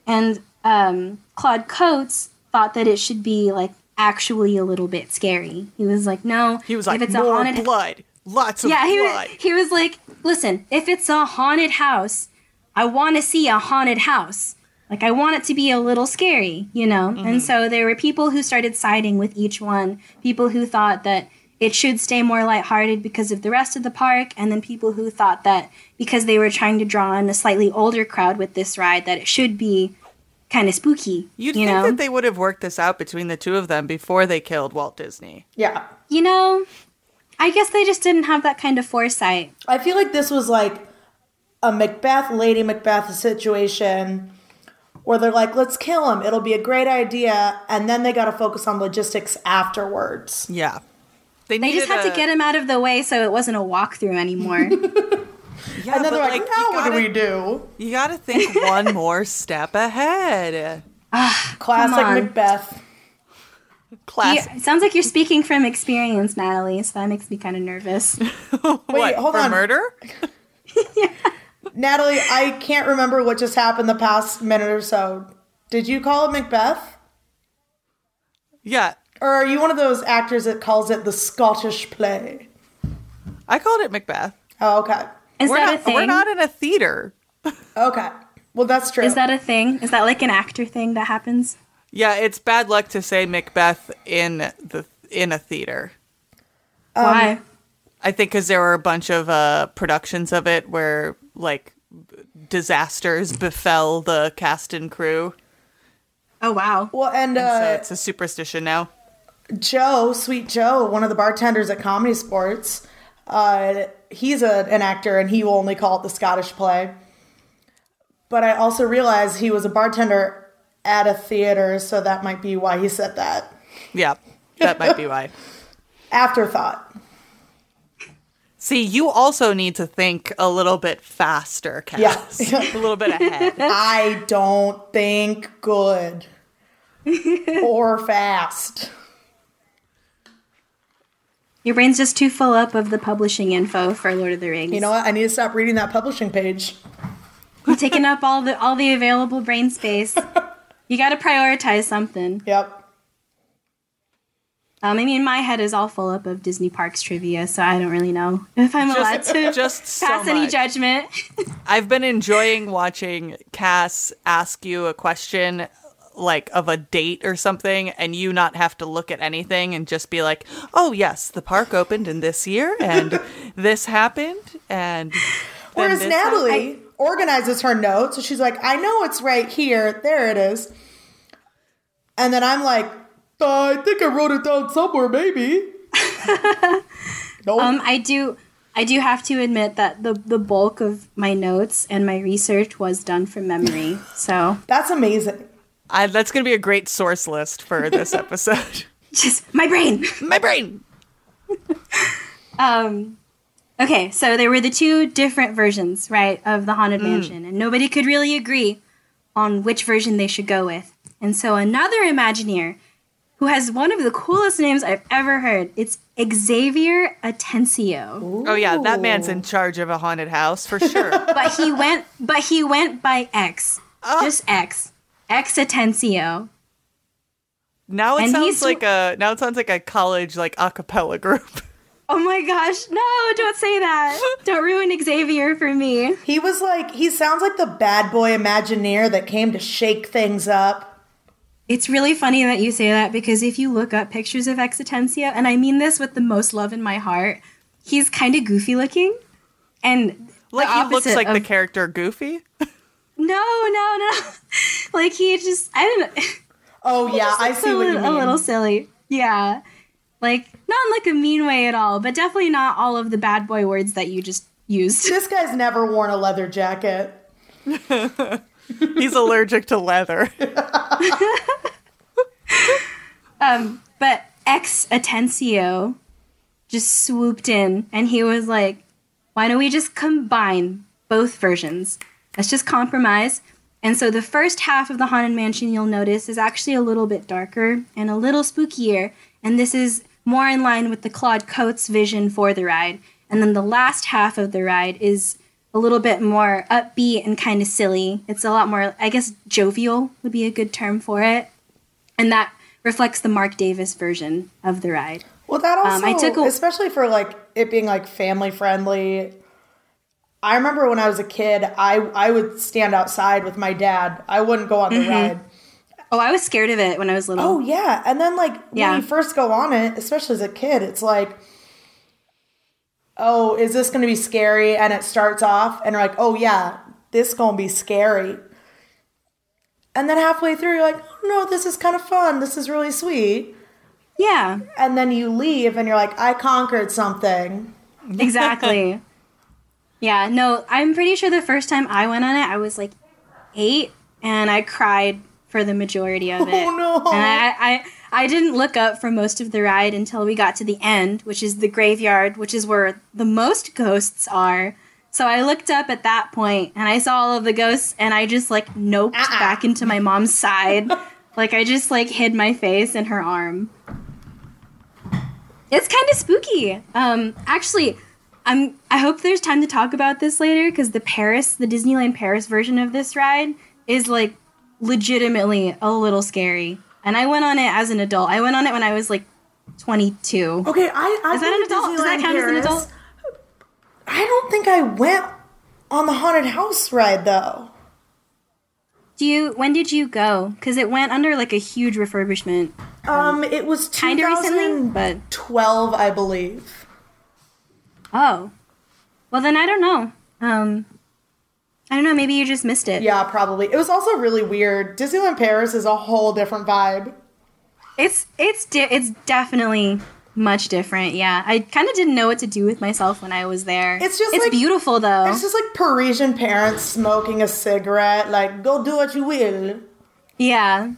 And Claude Coats thought that it should be like actually a little bit scary. He was like, no. He was like, if it's more haunted blood. Lots of blood. He was like, listen, if it's a haunted house, I want to see a haunted house. Like, I want it to be a little scary, you know? Mm-hmm. And so there were people who started siding with each one. People who thought that it should stay more lighthearted because of the rest of the park, and then people who thought that because they were trying to draw in a slightly older crowd with this ride, that it should be kind of spooky. You'd think that they would have worked this out between the two of them before they killed Walt Disney. Yeah. You know, I guess they just didn't have that kind of foresight. I feel like this was like a Macbeth, Lady Macbeth situation where they're like, let's kill him. It'll be a great idea. And then they got to focus on logistics afterwards. Yeah. They just had to get him out of the way so it wasn't a walkthrough anymore. Yeah, and then they're like, now what do we do? You got to think one more step ahead. Classic Macbeth. Classic. Sounds like you're speaking from experience, Natalie, so that makes me kind of nervous. Wait, hold on. For murder? Yeah. Natalie, I can't remember what just happened the past minute or so. Did you call it Macbeth? Yeah. Or are you one of those actors that calls it the Scottish play? I called it Macbeth. Oh, okay. Is that a thing? We're not in a theater. Okay. Well, that's true. Is that a thing? Is that like an actor thing that happens? Yeah, it's bad luck to say Macbeth in a theater. Why? I think because there were a bunch of productions of it where like disasters befell the cast and crew. Oh, wow. Well, and so it's a superstition now. Joe, Sweet Joe, one of the bartenders at Comedy Sports, he's an actor, and he will only call it the Scottish play. But I also realized he was a bartender at a theater, so that might be why he said that. Yeah, that might be why. Afterthought. See, you also need to think a little bit faster, Cass. Yeah. A little bit ahead. I don't think good or fast. Your brain's just too full up of the publishing info for Lord of the Rings. You know what? I need to stop reading that publishing page. You're taking up all the available brain space. You got to prioritize something. Yep. I mean, my head is all full up of Disney Parks trivia, so I don't really know if I'm allowed to just pass so any judgment. I've been enjoying watching Cass ask you a question, like, of a date or something, and you not have to look at anything and just be like, oh, yes, the park opened in this year, and this happened, and... Whereas Natalie organizes her notes, and she's like, I know it's right here. There it is. And then I'm like... I think I wrote it down somewhere, maybe. No. I do have to admit that the bulk of my notes and my research was done from memory. So that's amazing. That's going to be a great source list for this episode. Just my brain. My brain. Okay, so there were the two different versions, right, of the Haunted Mansion, and nobody could really agree on which version they should go with. And so another Imagineer who has one of the coolest names I've ever heard. It's Xavier Atencio. Ooh. Oh yeah, that man's in charge of a haunted house for sure. But he went by X. Oh. Just X. X Atencio. Now it sounds like a college like a cappella group. Oh my gosh, no, don't say that. Don't ruin Xavier for me. He sounds like the bad boy Imagineer that came to shake things up. It's really funny that you say that, because if you look up pictures of X Atencio, and I mean this with the most love in my heart, he's kind of goofy looking, and like he looks like the character Goofy. No. Like he just, I don't know. Oh yeah, I see what you mean. A little silly, yeah. Like not in like a mean way at all, but definitely not all of the bad boy words that you just used. This guy's never worn a leather jacket. He's allergic to leather. But X Atencio just swooped in, and he was like, why don't we just combine both versions? Let's just compromise. And so the first half of the Haunted Mansion, you'll notice, is actually a little bit darker and a little spookier. And this is more in line with the Claude Coats vision for the ride. And then the last half of the ride is a little bit more upbeat and kind of silly. It's a lot more, I guess, jovial would be a good term for it. And that reflects the Mark Davis version of the ride. Well, that also, especially for like it being like family friendly. I remember when I was a kid, I would stand outside with my dad. I wouldn't go on the ride. Oh, I was scared of it when I was little. Oh, yeah. And then like when you first go on it, especially as a kid, it's like, oh, is this going to be scary? And it starts off and you're like, oh yeah, this going to be scary. And then halfway through, you're like, oh no, this is kind of fun. This is really sweet. Yeah. And then you leave and you're like, I conquered something. Exactly. Yeah, no, I'm pretty sure the first time I went on it, I was like 8 and I cried for the majority of it. Oh no. And I didn't look up for most of the ride until we got to the end, which is the graveyard, which is where the most ghosts are. So I looked up at that point, and I saw all of the ghosts, and I just, like, noped back into my mom's side. Like, I just, like, hid my face in her arm. It's kind of spooky. Actually, I hope there's time to talk about this later, because the Disneyland Paris version of this ride is, like, legitimately a little scary. And I went on it as an adult. I went on it when I was like 22. Okay, I is that an adult? Does that count as an adult? I don't think I went on the haunted house ride though. When did you go? Because it went under like a huge refurbishment. It was 2012, I believe. Oh, well then I don't know. I don't know, maybe you just missed it. Yeah, probably. It was also really weird. Disneyland Paris is a whole different vibe. It's definitely much different, yeah. I kind of didn't know what to do with myself when I was there. It's like, beautiful, though. It's just like Parisian parents smoking a cigarette, like, go do what you will. Yeah.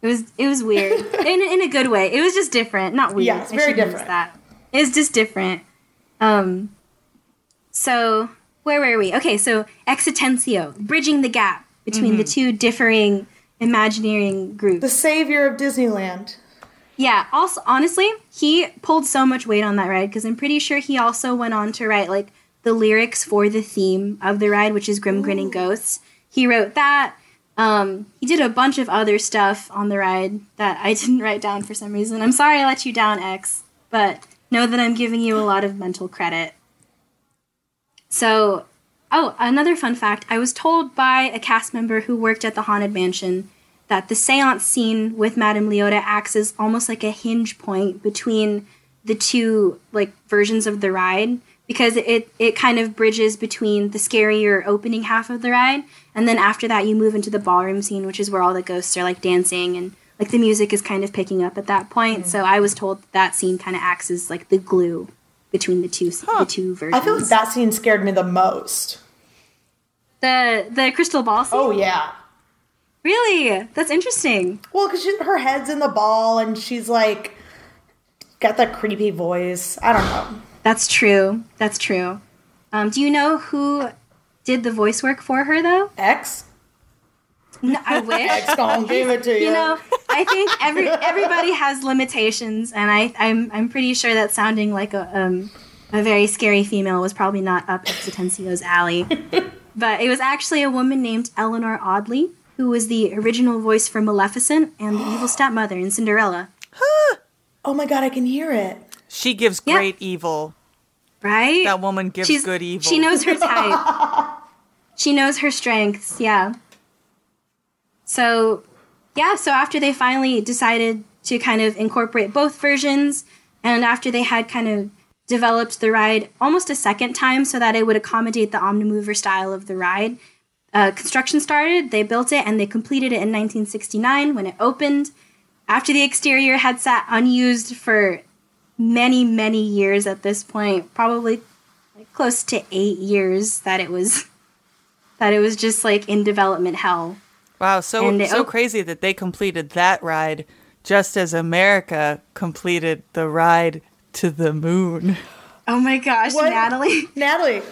It was weird. in a good way. It was just different, not weird. Yeah, it's very different. It's just different. So... where were we? Okay, so X Atencio, bridging the gap between the two differing Imagineering groups. The savior of Disneyland. Yeah, also, honestly, he pulled so much weight on that ride because I'm pretty sure he also went on to write, like, the lyrics for the theme of the ride, which is Grim Grinning Ghosts. He wrote that. He did a bunch of other stuff on the ride that I didn't write down for some reason. I'm sorry I let you down, X, but know that I'm giving you a lot of mental credit. So, another fun fact. I was told by a cast member who worked at the Haunted Mansion that the seance scene with Madame Leota acts as almost like a hinge point between the two versions of the ride, because it kind of bridges between the scarier opening half of the ride, and then after that you move into the ballroom scene, which is where all the ghosts are dancing, and the music is kind of picking up at that point. Mm-hmm. So I was told that scene kind of acts as the glue between the two versions. I feel like that scene scared me the most. The crystal ball scene? Oh, yeah. Really? That's interesting. Well, because her head's in the ball, and she's got that creepy voice. I don't know. That's true. Do you know who did the voice work for her, though? X? No, I wish. X gonna give it to you. You know, I think everybody has limitations, and I'm pretty sure that sounding like a very scary female was probably not up X Atencio's alley. But it was actually a woman named Eleanor Audley, who was the original voice for Maleficent and the evil stepmother in Cinderella. Huh. Oh my God, I can hear it. She gives great evil. Right? That woman gives good evil. She knows her type. She knows her strengths, yeah. So after they finally decided to kind of incorporate both versions, and after they had kind of developed the ride almost a second time so that it would accommodate the Omnimover style of the ride, construction started, they built it, and they completed it in 1969 when it opened. After the exterior had sat unused for many, many years at this point, probably close to 8 years that it was just in development hell. Wow, so crazy that they completed that ride just as America completed the ride to the moon. Oh my gosh, Natalie,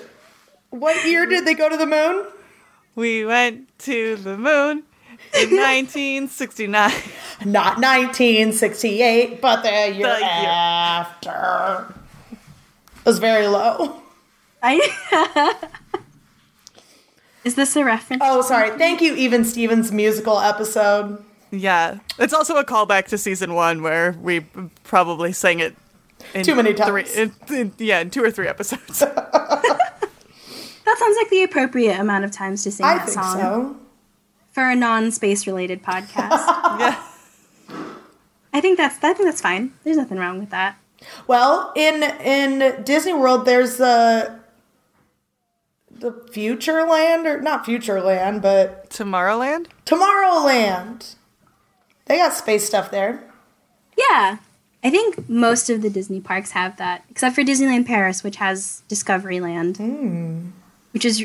what year did they go to the moon? We went to the moon in 1969. Not 1968, but the year after. It was very low. Is this a reference? Oh, sorry. Thank you, Even Stevens musical episode. Yeah. It's also a callback to season 1 where we probably sang it too many times. In 2 or 3 episodes. That sounds like the appropriate amount of times to sing that song. I think so. For a non-space-related podcast. Yeah. I think that's fine. There's nothing wrong with that. Well, in Disney World, there's the Futureland, or not Futureland, but... Tomorrowland. They got space stuff there. Yeah. I think most of the Disney parks have that, except for Disneyland Paris, which has Discoveryland. Mm. Which is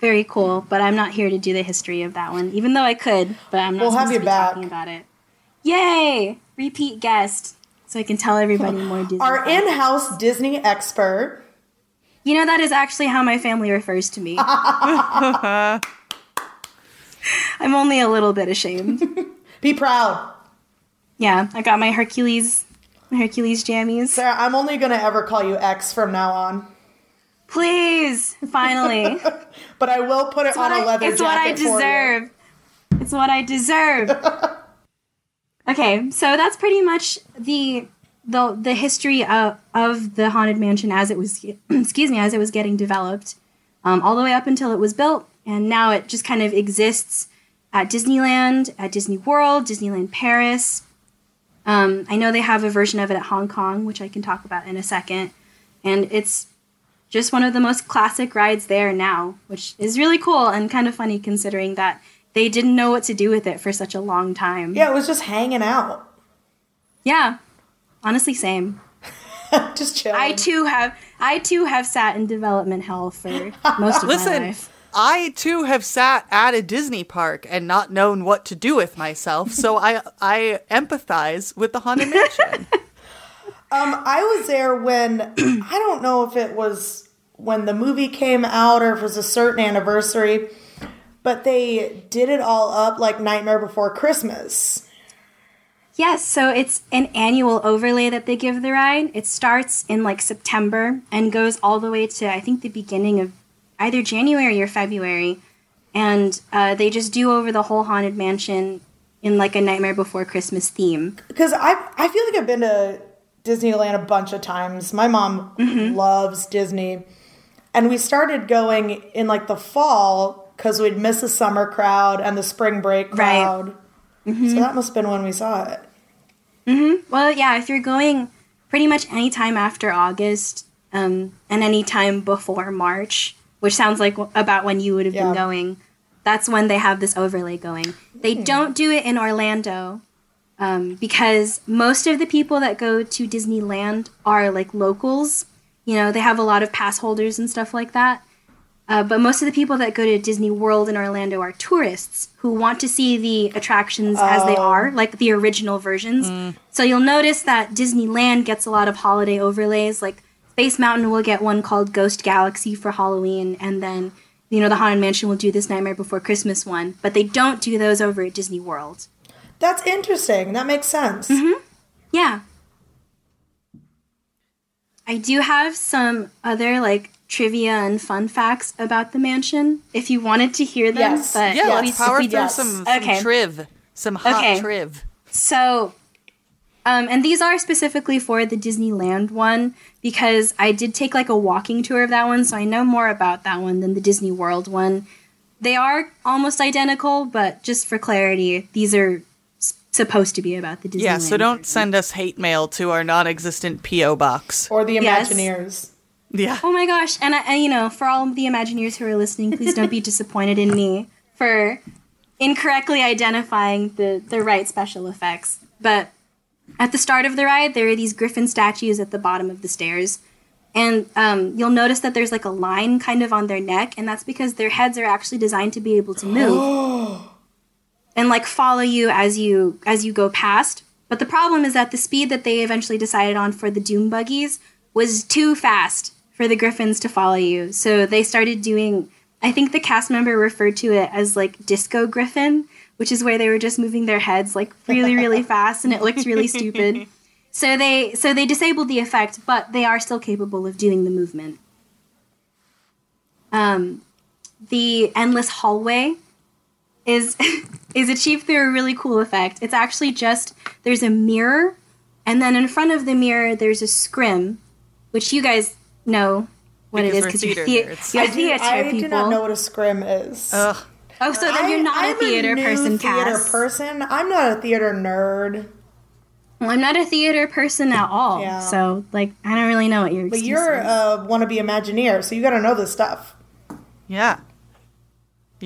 very cool, but I'm not here to do the history of that one, even though I could, but I'm not supposed to be talking about it. Yay! Repeat guest, so I can tell everybody more Disney. Our in-house Disney expert. You know, that is actually how my family refers to me. I'm only a little bit ashamed. Be proud. Yeah, I got my Hercules jammies. Sarah, I'm only going to ever call you X from now on. Please, finally. But I will put it on a leather jacket for you. It's what I deserve. Okay, so that's pretty much the history of the Haunted Mansion as it was as it was getting developed, all the way up until it was built, and now it just kind of exists at Disneyland, at Disney World, Disneyland Paris. I know they have a version of it at Hong Kong, which I can talk about in a second, and it's just one of the most classic rides there now, which is really cool and kind of funny considering that they didn't know what to do with it for such a long time. Yeah, it was just hanging out. Yeah, honestly, same. Just chill. I too have sat in development hell for most of my life. I too have sat at a Disney park and not known what to do with myself, so I empathize with the Haunted Mansion. I was there when, I don't know if it was when the movie came out or if it was a certain anniversary, but they did it all up like Nightmare Before Christmas. Yes, so it's an annual overlay that they give the ride. It starts in September and goes all the way to, I think, the beginning of either January or February. And they just do over the whole Haunted Mansion in like a Nightmare Before Christmas theme. Because I feel like I've been to Disneyland a bunch of times. My mom loves Disney. And we started going in like the fall because we'd miss the summer crowd and the spring break crowd. Right. Mm-hmm. So that must have been when we saw it. Mm-hmm. Well, yeah, if you're going pretty much any time after August and any time before March, which sounds like about when you would have been going, that's when they have this overlay going. They don't do it in Orlando because most of the people that go to Disneyland are like locals. You know, they have a lot of pass holders and stuff like that. But most of the people that go to Disney World in Orlando are tourists who want to see the attractions as they are, like the original versions. Mm. So you'll notice that Disneyland gets a lot of holiday overlays. Like Space Mountain will get one called Ghost Galaxy for Halloween. And then, you know, the Haunted Mansion will do this Nightmare Before Christmas one. But they don't do those over at Disney World. That's interesting. That makes sense. Mm-hmm. Yeah. I do have some other, like, trivia and fun facts about the mansion, if you wanted to hear them. Yes. But yeah, let's power through some hot triv. So, and these are specifically for the Disneyland one, because I did take, like, a walking tour of that one, so I know more about that one than the Disney World one. They are almost identical, but just for clarity, these are supposed to be about the Disneyland. Yeah, so don't send us hate mail to our non-existent P.O. box. Or the Imagineers. Yes. Yeah. Oh my gosh! And I, you know, for all the Imagineers who are listening, please don't be disappointed in me for incorrectly identifying the right special effects. But at the start of the ride, there are these griffin statues at the bottom of the stairs, and you'll notice that there's like a line kind of on their neck, and that's because their heads are actually designed to be able to move and like follow you as you go past. But the problem is that the speed that they eventually decided on for the Doom Buggies was too fast for the griffins to follow you. So they started doing, I think the cast member referred to it as like disco griffin, which is where they were just moving their heads like really, really fast, and it looked really stupid. So they disabled the effect, but they are still capable of doing the movement. The endless hallway is achieved through a really cool effect. It's actually just, there's a mirror, and then in front of the mirror, there's a scrim, which you guys know what because it is because you're theater people. I do not know what a scrim is. Ugh. Oh, so then you're not a theater person, Cass. I'm a theater person. I'm not a theater nerd. Well, I'm not a theater person at all. Yeah. So, like, I don't really know what you're. But you're a wannabe Imagineer, so you got to know this stuff. Yeah.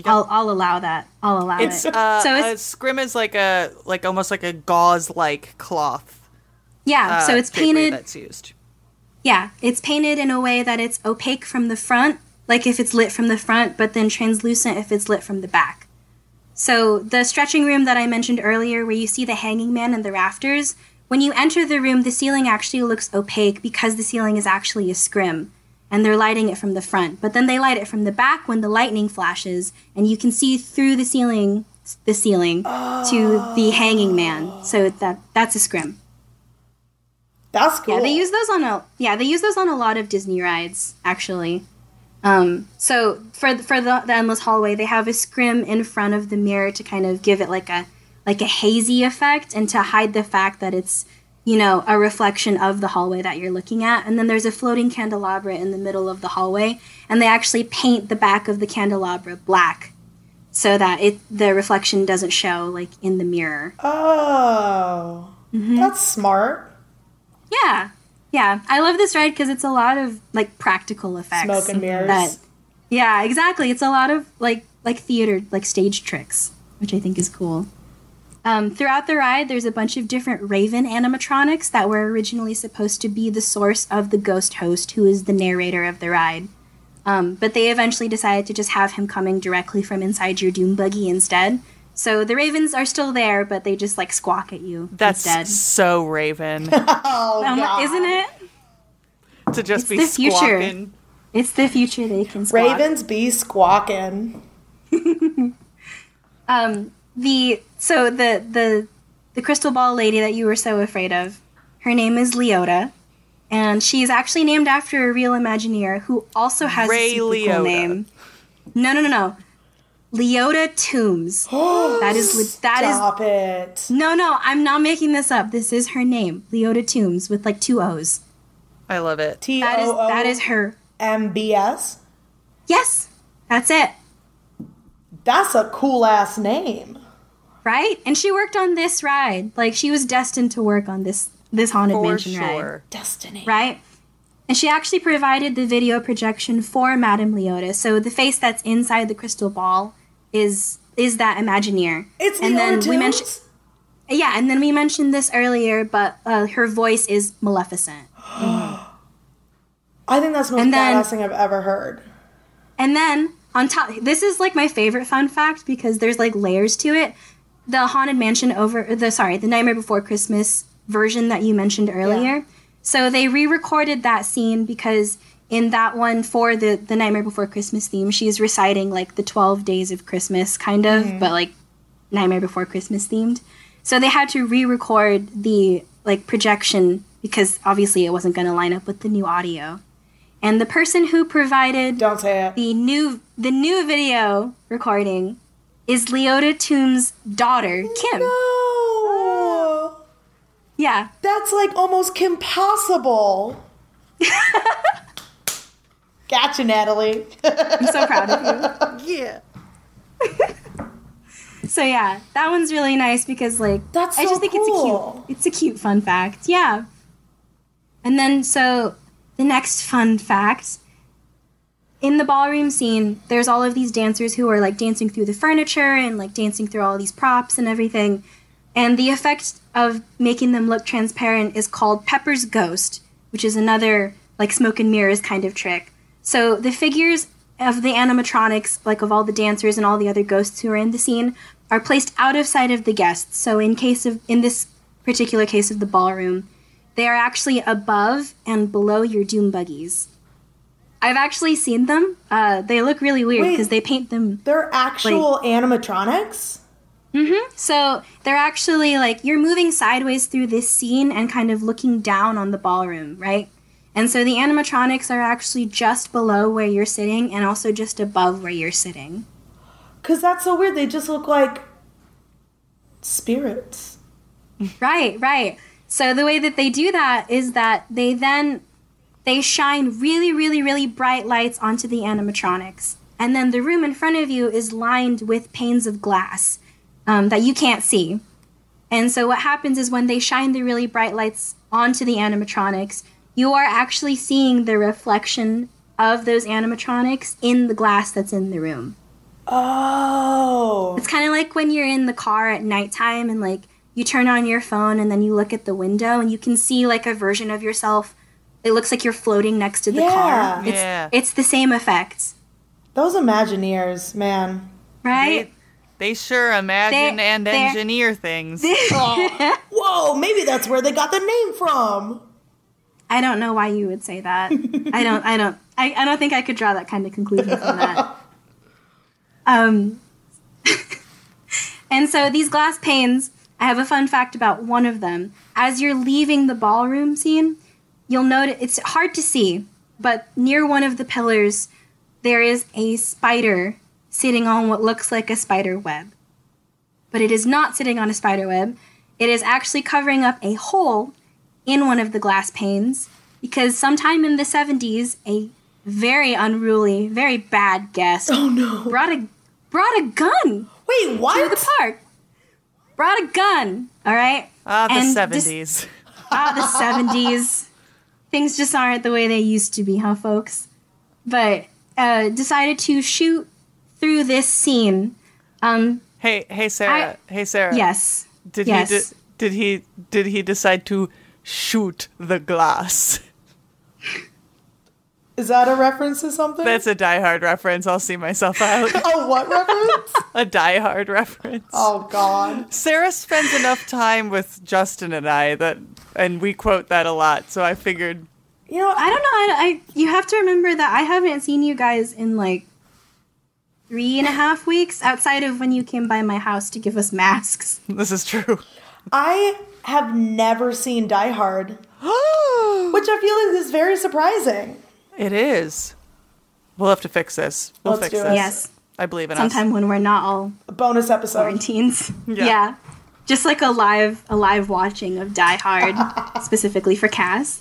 I'll allow that. I'll allow it. So a scrim is like almost like a gauze-like cloth. Yeah. So it's painted. That's used. Yeah, it's painted in a way that it's opaque from the front, like if it's lit from the front, but then translucent if it's lit from the back. So the stretching room that I mentioned earlier where you see the hanging man and the rafters, when you enter the room, the ceiling actually looks opaque because the ceiling is actually a scrim, and they're lighting it from the front. But then they light it from the back when the lightning flashes, and you can see through the ceiling to the hanging man. So that's a scrim. That's cool. Yeah, they use those on a lot of Disney rides, actually. So for the endless hallway, they have a scrim in front of the mirror to kind of give it like a hazy effect and to hide the fact that it's, you know, a reflection of the hallway that you're looking at. And then there's a floating candelabra in the middle of the hallway, and they actually paint the back of the candelabra black so that the reflection doesn't show like in the mirror. Oh, That's smart. Yeah. I love this ride because it's a lot of, like, practical effects. Smoke and mirrors. Yeah, exactly. It's a lot of, like theater, like, stage tricks, which I think is cool. Throughout the ride, there's a bunch of different Raven animatronics that were originally supposed to be the source of the ghost host, who is the narrator of the ride. But they eventually decided to just have him coming directly from inside your Doom Buggy instead. So the ravens are still there, but they just, like, squawk at you. That's instead. So Raven. Oh, isn't it? To just be squawking. It's the future. They can squawk. Ravens be squawking. The crystal ball lady that you were so afraid of, her name is Leota, and she's actually named after a real Imagineer who also has a super cool name. No. Leota Tombs. Stop it. No, I'm not making this up. This is her name, Leota Tombs, with like two O's. I love it. That is her. MBS? Yes, that's it. That's a cool ass name. Right? And she worked on this ride. Like, she was destined to work on this Haunted Mansion ride. Destiny. Right? And she actually provided the video projection for Madame Leota. So the face that's inside the crystal ball is that Imagineer. It's Leota Tombs? Yeah, and then we mentioned this earlier, but her voice is Maleficent. I think that's the most badass thing I've ever heard. And then, on top, this is like my favorite fun fact because there's like layers to it. The Haunted Mansion the Nightmare Before Christmas version that you mentioned earlier. Yeah. So they re-recorded that scene because in that one for the Nightmare Before Christmas theme, she's reciting like the 12 days of Christmas kind of, but like Nightmare Before Christmas themed. So they had to re-record the like projection because obviously it wasn't going to line up with the new audio. And the person who provided the new video recording is Leota Tombs' daughter, Kim. No! Yeah. That's like almost Kim Possible. Gotcha, Natalie. I'm so proud of you. Yeah. So yeah, that one's really nice because like I just think it's a cute fun fact. Yeah. And then so the next fun fact, in the ballroom scene, there's all of these dancers who are, like, dancing through the furniture and, like, dancing through all these props and everything. And the effect of making them look transparent is called Pepper's Ghost, which is another, like, smoke and mirrors kind of trick. So the figures of the animatronics, like, of all the dancers and all the other ghosts who are in the scene, are placed out of sight of the guests. So in this particular case of the ballroom, they are actually above and below your Doom Buggies. I've actually seen them. They look really weird because they paint them. They're actual animatronics? Mm-hmm. So they're actually like, you're moving sideways through this scene and kind of looking down on the ballroom, right? And so the animatronics are actually just below where you're sitting and also just above where you're sitting. Because that's so weird. They just look like spirits. Right. So the way that they do that is that they shine really, really, really bright lights onto the animatronics. And then the room in front of you is lined with panes of glass that you can't see. And so what happens is when they shine the really bright lights onto the animatronics, you are actually seeing the reflection of those animatronics in the glass that's in the room. Oh. It's kind of like when you're in the car at nighttime and like, you turn on your phone and then you look at the window and you can see like a version of yourself. It looks like you're floating next to the car. It's the same effect. Those Imagineers, man. Right? They sure imagine and engineer things. Whoa, maybe that's where they got the name from. I don't know why you would say that. I don't think I could draw that kind of conclusion from that. And so these glass panes, I have a fun fact about one of them. As you're leaving the ballroom scene, you'll notice it's hard to see, but near one of the pillars, there is a spider sitting on what looks like a spider web. But it is not sitting on a spider web. It is actually covering up a hole in one of the glass panes because sometime in the 70s, a very unruly, very bad guest brought a gun. Wait, what? To the park. Brought a gun, all right? The 70s. The 70s. Things just aren't the way they used to be, huh, folks? But decided to shoot through this scene. Hey, Sarah. Yes. Did he decide to shoot the glass? Is that a reference to something? That's a Die Hard reference. I'll see myself out. Oh, what reference? A Die Hard reference. Oh, God. Sarah spends enough time with Justin and I and we quote that a lot. So I figured, you know, I don't know. You have to remember that I haven't seen you guys in like 3.5 weeks outside of when you came by my house to give us masks. This is true. I have never seen Die Hard, which I feel is very surprising. It is. We'll have to fix this. Yes. I believe in us. Sometime when we're not all bonus episode quarantines. Yeah. Just like a live watching of Die Hard, specifically for Cass.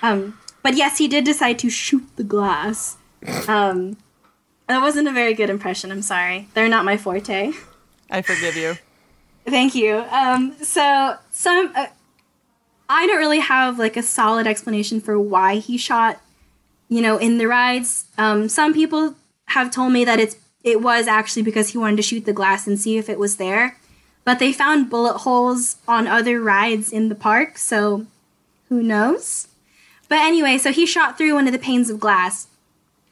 But yes, he did decide to shoot the glass. That wasn't a very good impression, I'm sorry. They're not my forte. I forgive you. Thank you. I don't really have like a solid explanation for why he shot, in the rides. Some people have told me that it was actually because he wanted to shoot the glass and see if it was there. But they found bullet holes on other rides in the park, so who knows? But anyway, so he shot through one of the panes of glass.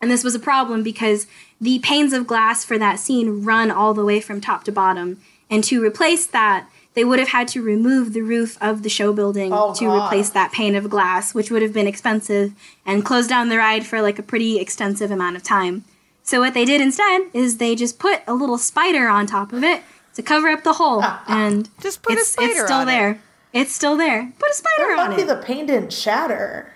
And this was a problem because the panes of glass for that scene run all the way from top to bottom. And to replace that, they would have had to remove the roof of the show building replace that pane of glass, which would have been expensive and closed down the ride for like a pretty extensive amount of time. So what they did instead is they just put a little spider on top of it to cover up the hole, and just put a spider. It's still on there. It's still there. Put a spider on it. That might be the paint didn't shatter.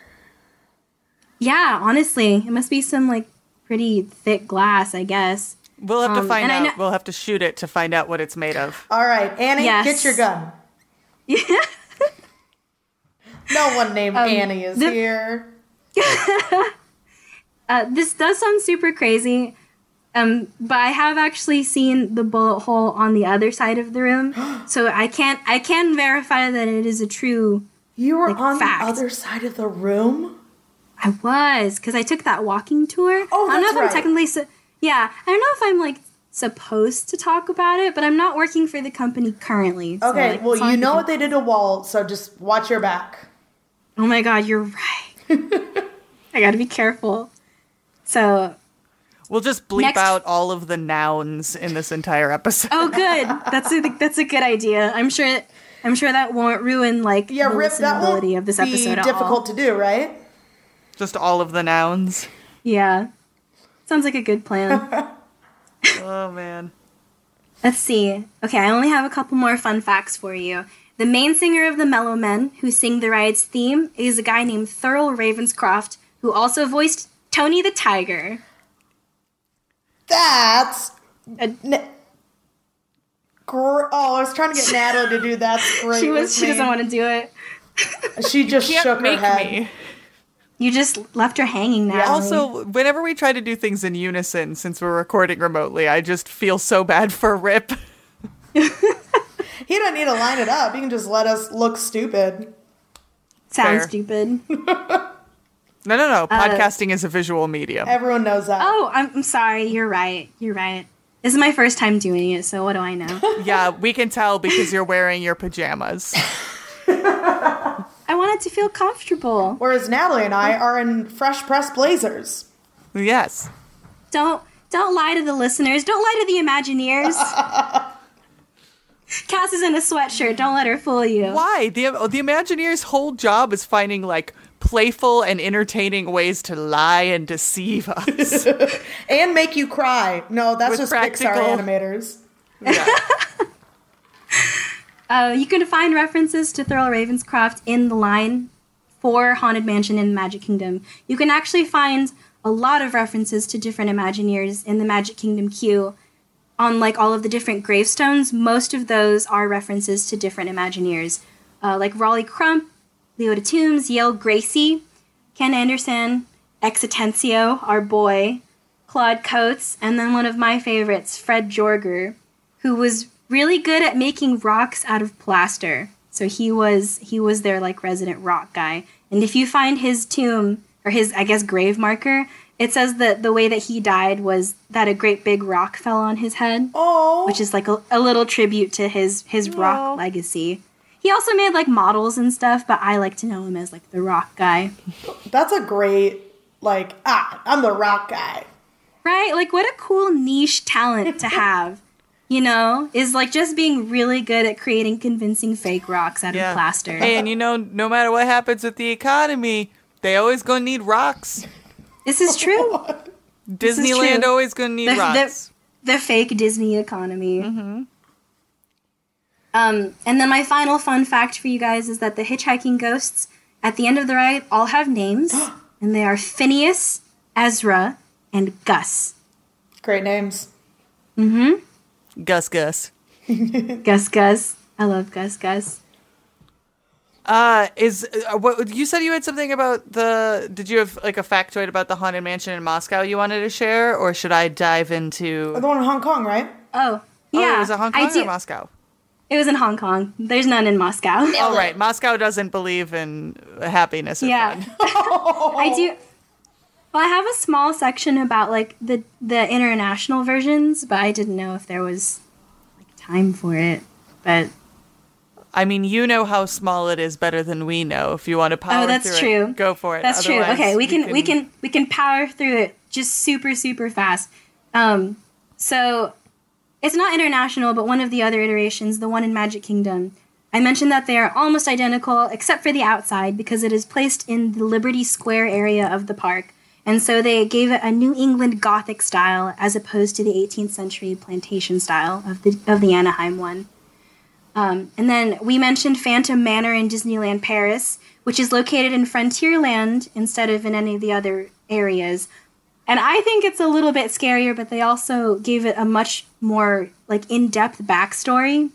Yeah, honestly, it must be some like pretty thick glass, I guess. We'll have to find out. We'll have to shoot it to find out what it's made of. All right, Annie, get your gun. Yeah. No one named Annie is here. This does sound super crazy. But I have actually seen the bullet hole on the other side of the room, so I can verify that it is a true. You were on fact. The other side of the room? I was, because I took that walking tour. Oh, that's right. I don't know if I'm technically, I don't know if I'm supposed to talk about it, but I'm not working for the company currently. So, okay, you know what they did to Walt, so just watch your back. Oh my God, you're right. I gotta be careful. So. We'll just bleep out all of the nouns in this entire episode. Oh, good. That's a good idea. I'm sure that won't ruin the listenability of this episode. Be difficult to do, right? Just all of the nouns. Yeah, sounds like a good plan. Oh man. Let's see. Okay, I only have a couple more fun facts for you. The main singer of the Mellow Men, who sing the ride's theme, is a guy named Thurl Ravenscroft, who also voiced Tony the Tiger. That's... I was trying to get Natalie to do that. She doesn't want to do it. She just shook her head. Me. You just left her hanging, Natalie. Also, whenever we try to do things in unison, since we're recording remotely, I just feel so bad for Rip. He don't need to line it up. He can just let us look stupid. Sounds stupid. No. Podcasting is a visual medium. Everyone knows that. Oh, I'm sorry. You're right. This is my first time doing it, so what do I know? Yeah, we can tell because you're wearing your pajamas. I wanted to feel comfortable. Whereas Natalie and I are in fresh press blazers. Yes. Don't lie to the listeners. Don't lie to the Imagineers. Cass is in a sweatshirt. Don't let her fool you. Why? The Imagineers' whole job is finding playful and entertaining ways to lie and deceive us. And make you cry. No, that's just practical. Pixar animators. Yeah. You can find references to Thurl Ravenscroft in the line for Haunted Mansion in the Magic Kingdom. You can actually find a lot of references to different Imagineers in the Magic Kingdom queue on all of the different gravestones. Most of those are references to different Imagineers. Like Raleigh Crump, Leota Toombs, Yale Gracie, Ken Anderson, Xavier Atencio, our boy, Claude Coats, and then one of my favorites, Fred Jorger, who was really good at making rocks out of plaster. So he was their resident rock guy. And if you find his tomb, or his, I guess, grave marker, it says that the way that he died was that a great big rock fell on his head. Oh. Which is a little tribute to his rock legacy. He also made models and stuff, but I like to know him as the rock guy. That's a great I'm the rock guy. Right? What a cool niche talent to have. Is just being really good at creating convincing fake rocks out of plaster. Hey, and no matter what happens with the economy, they always going to need rocks. This is true. Disneyland always going to need rocks. The fake Disney economy. Mm-hmm. And then my final fun fact for you guys is that the hitchhiking ghosts at the end of the ride all have names, and they are Phineas, Ezra, and Gus. Great names. Mm-hmm. Gus. Gus. I love Gus. What you said, you had something about did you have like a factoid about the Haunted Mansion in Moscow you wanted to share, or should I dive into the one in Hong Kong, right? Oh, yeah. Oh, was it Hong Kong or Moscow? It was in Hong Kong. There's none in Moscow. All right. Moscow doesn't believe in happiness or fun. I do. Well, I have a small section about like the international versions, but I didn't know if there was like time for it, but I mean, you know how small it is better than we know. If you want to power through it, go for it. That's true. Okay, we can power through it just super, super fast. So it's not international, but one of the other iterations, the one in Magic Kingdom. I mentioned that they are almost identical, except for the outside, because it is placed in the Liberty Square area of the park. And so they gave it a New England Gothic style as opposed to the 18th century plantation style of the Anaheim one. And then we mentioned Phantom Manor in Disneyland Paris, which is located in Frontierland instead of in any of the other areas. And I think it's a little bit scarier, but they also gave it a much more like in-depth backstory.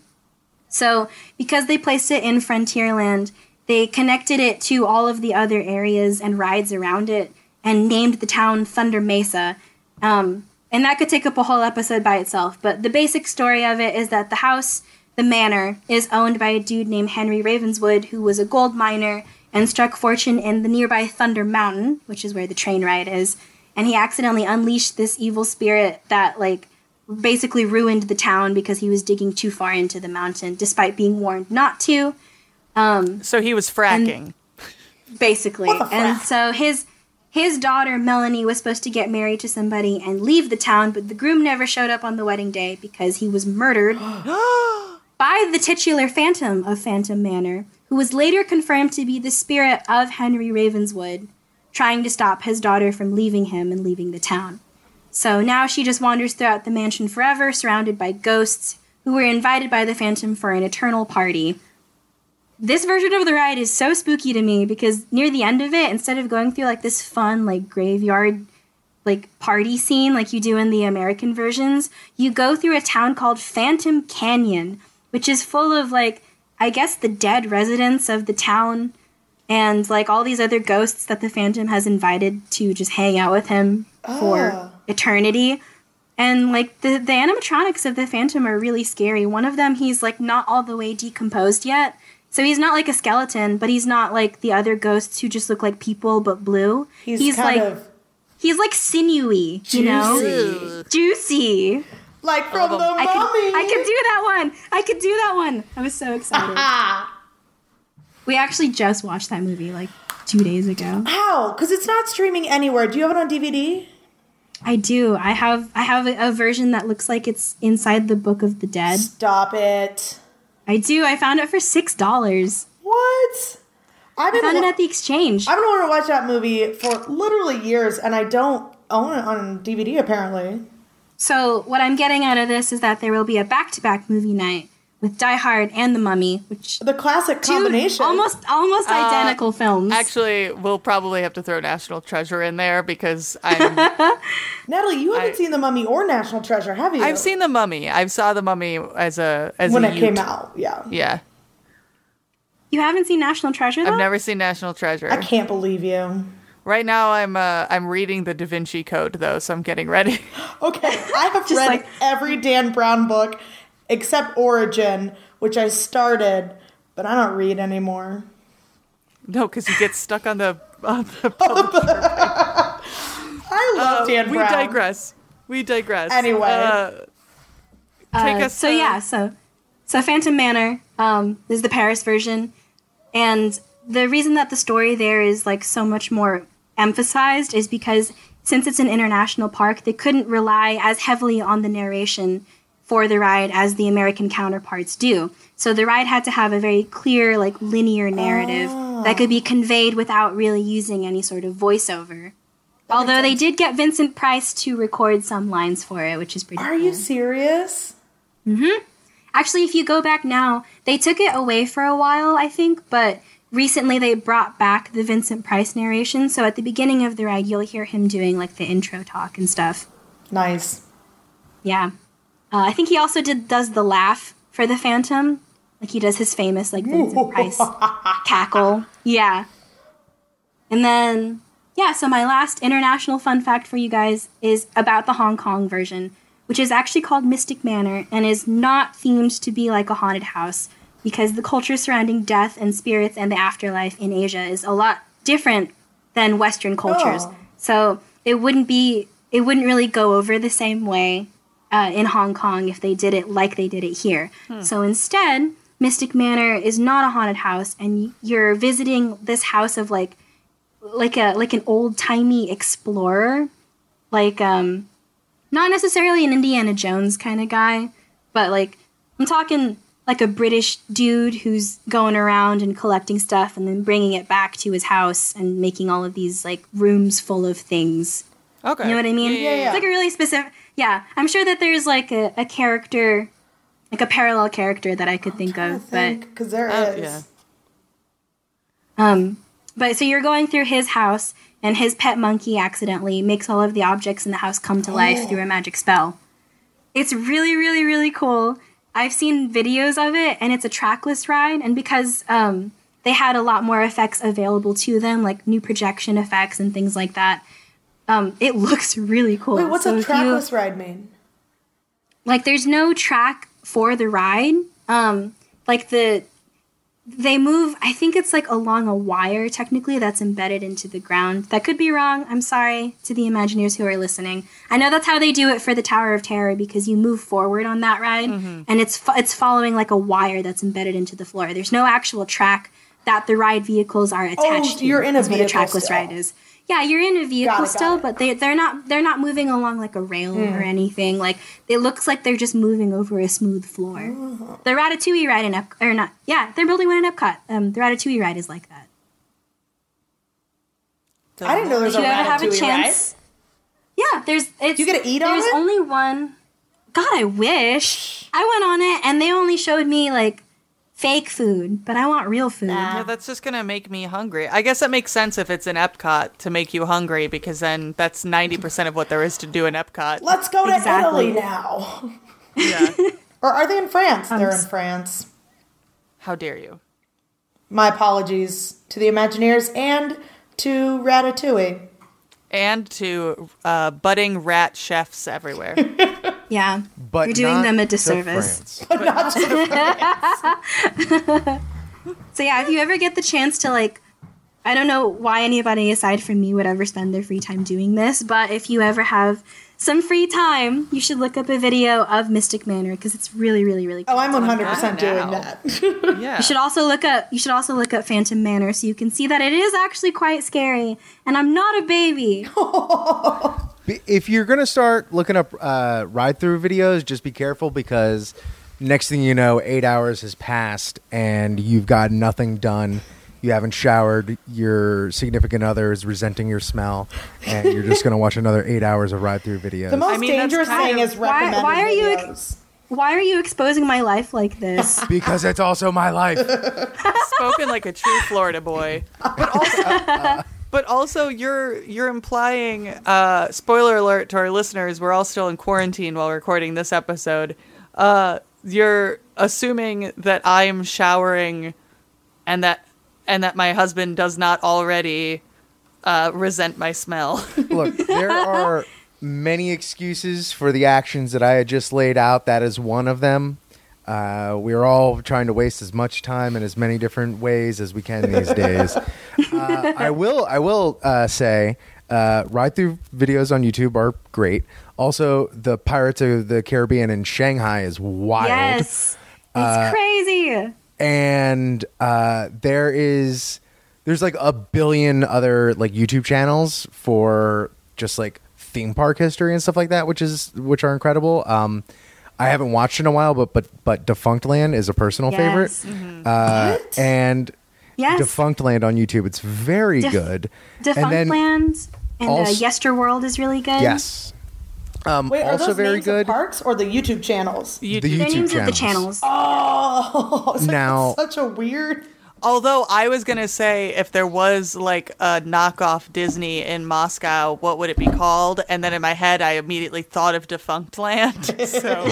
So because they placed it in Frontierland, they connected it to all of the other areas and rides around it and named the town Thunder Mesa. And that could take up a whole episode by itself. But the basic story of it is that the manor is owned by a dude named Henry Ravenswood, who was a gold miner and struck fortune in the nearby Thunder Mountain, which is where the train ride is. And he accidentally unleashed this evil spirit that, like, basically ruined the town because he was digging too far into the mountain, despite being warned not to. So he was fracking. Basically. And so his daughter, Melanie, was supposed to get married to somebody and leave the town, but the groom never showed up on the wedding day because he was murdered. by the titular phantom of Phantom Manor, who was later confirmed to be the spirit of Henry Ravenswood, trying to stop his daughter from leaving him and leaving the town. So now she just wanders throughout the mansion forever, surrounded by ghosts, who were invited by the phantom for an eternal party. This version of the ride is so spooky to me, because near the end of it, instead of going through like this fun like graveyard like party scene like you do in the American versions, you go through a town called Phantom Canyon, which is full of, like, I guess the dead residents of the town and, like, all these other ghosts that the Phantom has invited to just hang out with him for eternity. And, like, the animatronics of the Phantom are really scary. One of them, he's, like, not all the way decomposed yet. So he's not, like, a skeleton, but he's not, like, the other ghosts who just look like people but blue. He's kind like, of... He's, like, sinewy, juicy. You know? Juicy. Like from the Mummy. I could do that one. I was so excited. We actually just watched that movie like 2 days ago. How? Because it's not streaming anywhere. Do you have it on DVD? I do. I have a version that looks like it's inside the Book of the Dead. Stop it. I do. I found it for $6. What? I found it at the exchange. I've been wanting to watch that movie for literally years, and I don't own it on DVD apparently. So what I'm getting out of this is that there will be a back-to-back movie night with Die Hard and The Mummy, which the classic combination, almost identical films. Actually, we'll probably have to throw National Treasure in there because I'm Natalie. You haven't seen The Mummy or National Treasure, have you? I've seen The Mummy. I saw The Mummy when it came out. Yeah, yeah. You haven't seen National Treasure, though? I've never seen National Treasure. I can't believe you. Right now, I'm reading the Da Vinci Code, though, so I'm getting ready. Okay, I have read every Dan Brown book except Origin, which I started, but I don't read anymore. No, because you get stuck on the publisher. I love Dan Brown. We digress. Anyway, take us. So Phantom Manor is the Paris version, and the reason that the story there is like so much more emphasized is because since it's an international park, they couldn't rely as heavily on the narration for the ride as the American counterparts do. So the ride had to have a very clear, like linear narrative that could be conveyed without really using any sort of voiceover. Although they did get Vincent Price to record some lines for it, which is pretty cool. Are you serious? Mm-hmm. Actually, if you go back now, they took it away for a while, I think, but recently, they brought back the Vincent Price narration, so at the beginning of the ride, you'll hear him doing, like, the intro talk and stuff. Nice. Yeah. I think he also does the laugh for the Phantom. Like, he does his famous, like, Vincent Price cackle. Yeah. And then, yeah, so my last international fun fact for you guys is about the Hong Kong version, which is actually called Mystic Manor and is not themed to be like a haunted house because the culture surrounding death and spirits and the afterlife in Asia is a lot different than Western cultures. Oh. So it wouldn't really go over the same way in Hong Kong if they did it like they did it here. Hmm. So instead, Mystic Manor is not a haunted house, and you're visiting this house of like an old-timey explorer, not necessarily an Indiana Jones kind of guy, but like I'm talking like a British dude who's going around and collecting stuff and then bringing it back to his house and making all of these like rooms full of things. Okay. You know what I mean? Yeah. It's like a really specific. Yeah, I'm sure that there's like a character, like a parallel character that I could think of, but because there is. Yeah. But so you're going through his house, and his pet monkey accidentally makes all of the objects in the house come to life through a magic spell. It's really, really, really cool. I've seen videos of it, and it's a trackless ride. And because they had a lot more effects available to them, like new projection effects and things like that, it looks really cool. Wait, what's a trackless ride mean? Like, there's no track for the ride. They move, I think it's like along a wire technically that's embedded into the ground. That could be wrong. I'm sorry to the Imagineers who are listening. I know that's how they do it for the Tower of Terror because you move forward on that ride and it's following like a wire that's embedded into the floor. There's no actual track that the ride vehicles are attached to. You're in a vehicle. That's what a trackless ride is. Yeah, you're in a vehicle still. But they're not moving along like a rail or anything. Like it looks like they're just moving over a smooth floor. Oh. The Ratatouille ride in Epcot, or not? Yeah, they're building one in Epcot. The Ratatouille ride is like that. So, I didn't know there's a Ratatouille ride. Yeah, do you get to eat on it? There's only one. God, I wish I went on it, and they only showed me like fake food, but I want real food. Yeah, that's just gonna make me hungry. I guess that makes sense if it's in Epcot to make you hungry, because then that's 90% of what there is to do in Epcot. Let's go to Italy now. Yeah. Or are they in France? They're in France. How dare you? My apologies to the Imagineers and to Ratatouille. And to budding rat chefs everywhere. Yeah, but you're doing them a disservice. But not to France. So yeah, if you ever get the chance to like, I don't know why anybody aside from me would ever spend their free time doing this, but if you ever have some free time, you should look up a video of Mystic Manor because it's really, really, really cool. Oh, I'm 100% doing that. Yeah. You should also look up Phantom Manor so you can see that it is actually quite scary, and I'm not a baby. If you're going to start looking up ride-through videos, just be careful because next thing you know, 8 hours has passed and you've got nothing done. You haven't showered. Your significant other is resenting your smell, and you're just going to watch another 8 hours of ride-through videos. The most dangerous thing is recommended videos. Why are you exposing my life like this? Because it's also my life. Spoken like a true Florida boy. But also... But also, you're implying, spoiler alert to our listeners, we're all still in quarantine while recording this episode. You're assuming that I'm showering and that my husband does not already resent my smell. Look, there are many excuses for the actions that I had just laid out. That is one of them. We're all trying to waste as much time in as many different ways as we can these days. I will say ride-through videos on YouTube are great. Also, the Pirates of the Caribbean in Shanghai is wild. Yes, it's crazy. And there's like a billion other like YouTube channels for just like theme park history and stuff like that, which are incredible. I haven't watched in a while, but Defunctland is a personal favorite. Mm-hmm. And Defunctland on YouTube, it's very good. Defunctland and Yesterworld is really good. Yes. Wait, are also those very names good. Of parks or the YouTube channels? The YouTube names channels. Of the channels. Oh, now, such a weird. Although I was going to say, if there was like a knockoff Disney in Moscow, what would it be called? And then in my head, I immediately thought of Defunctland. So.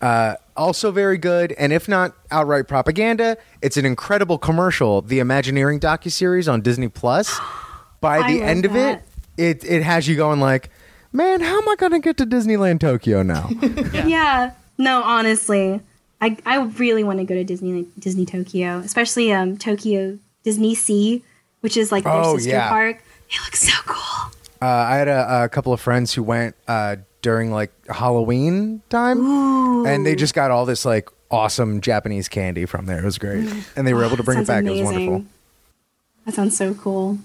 Well, also very good. And if not outright propaganda, it's an incredible commercial. The Imagineering docuseries on Disney Plus. By the end of it, it has you going like, man, how am I going to get to Disneyland Tokyo now? Yeah. No, honestly. I really want to go to Disney Tokyo, especially Tokyo Disney Sea, which is like their sister park. It looks so cool. I had a couple of friends who went during like Halloween time. Ooh. And they just got all this like awesome Japanese candy from there. It was great. And they were able to bring it back. Amazing. It was wonderful. That sounds so cool.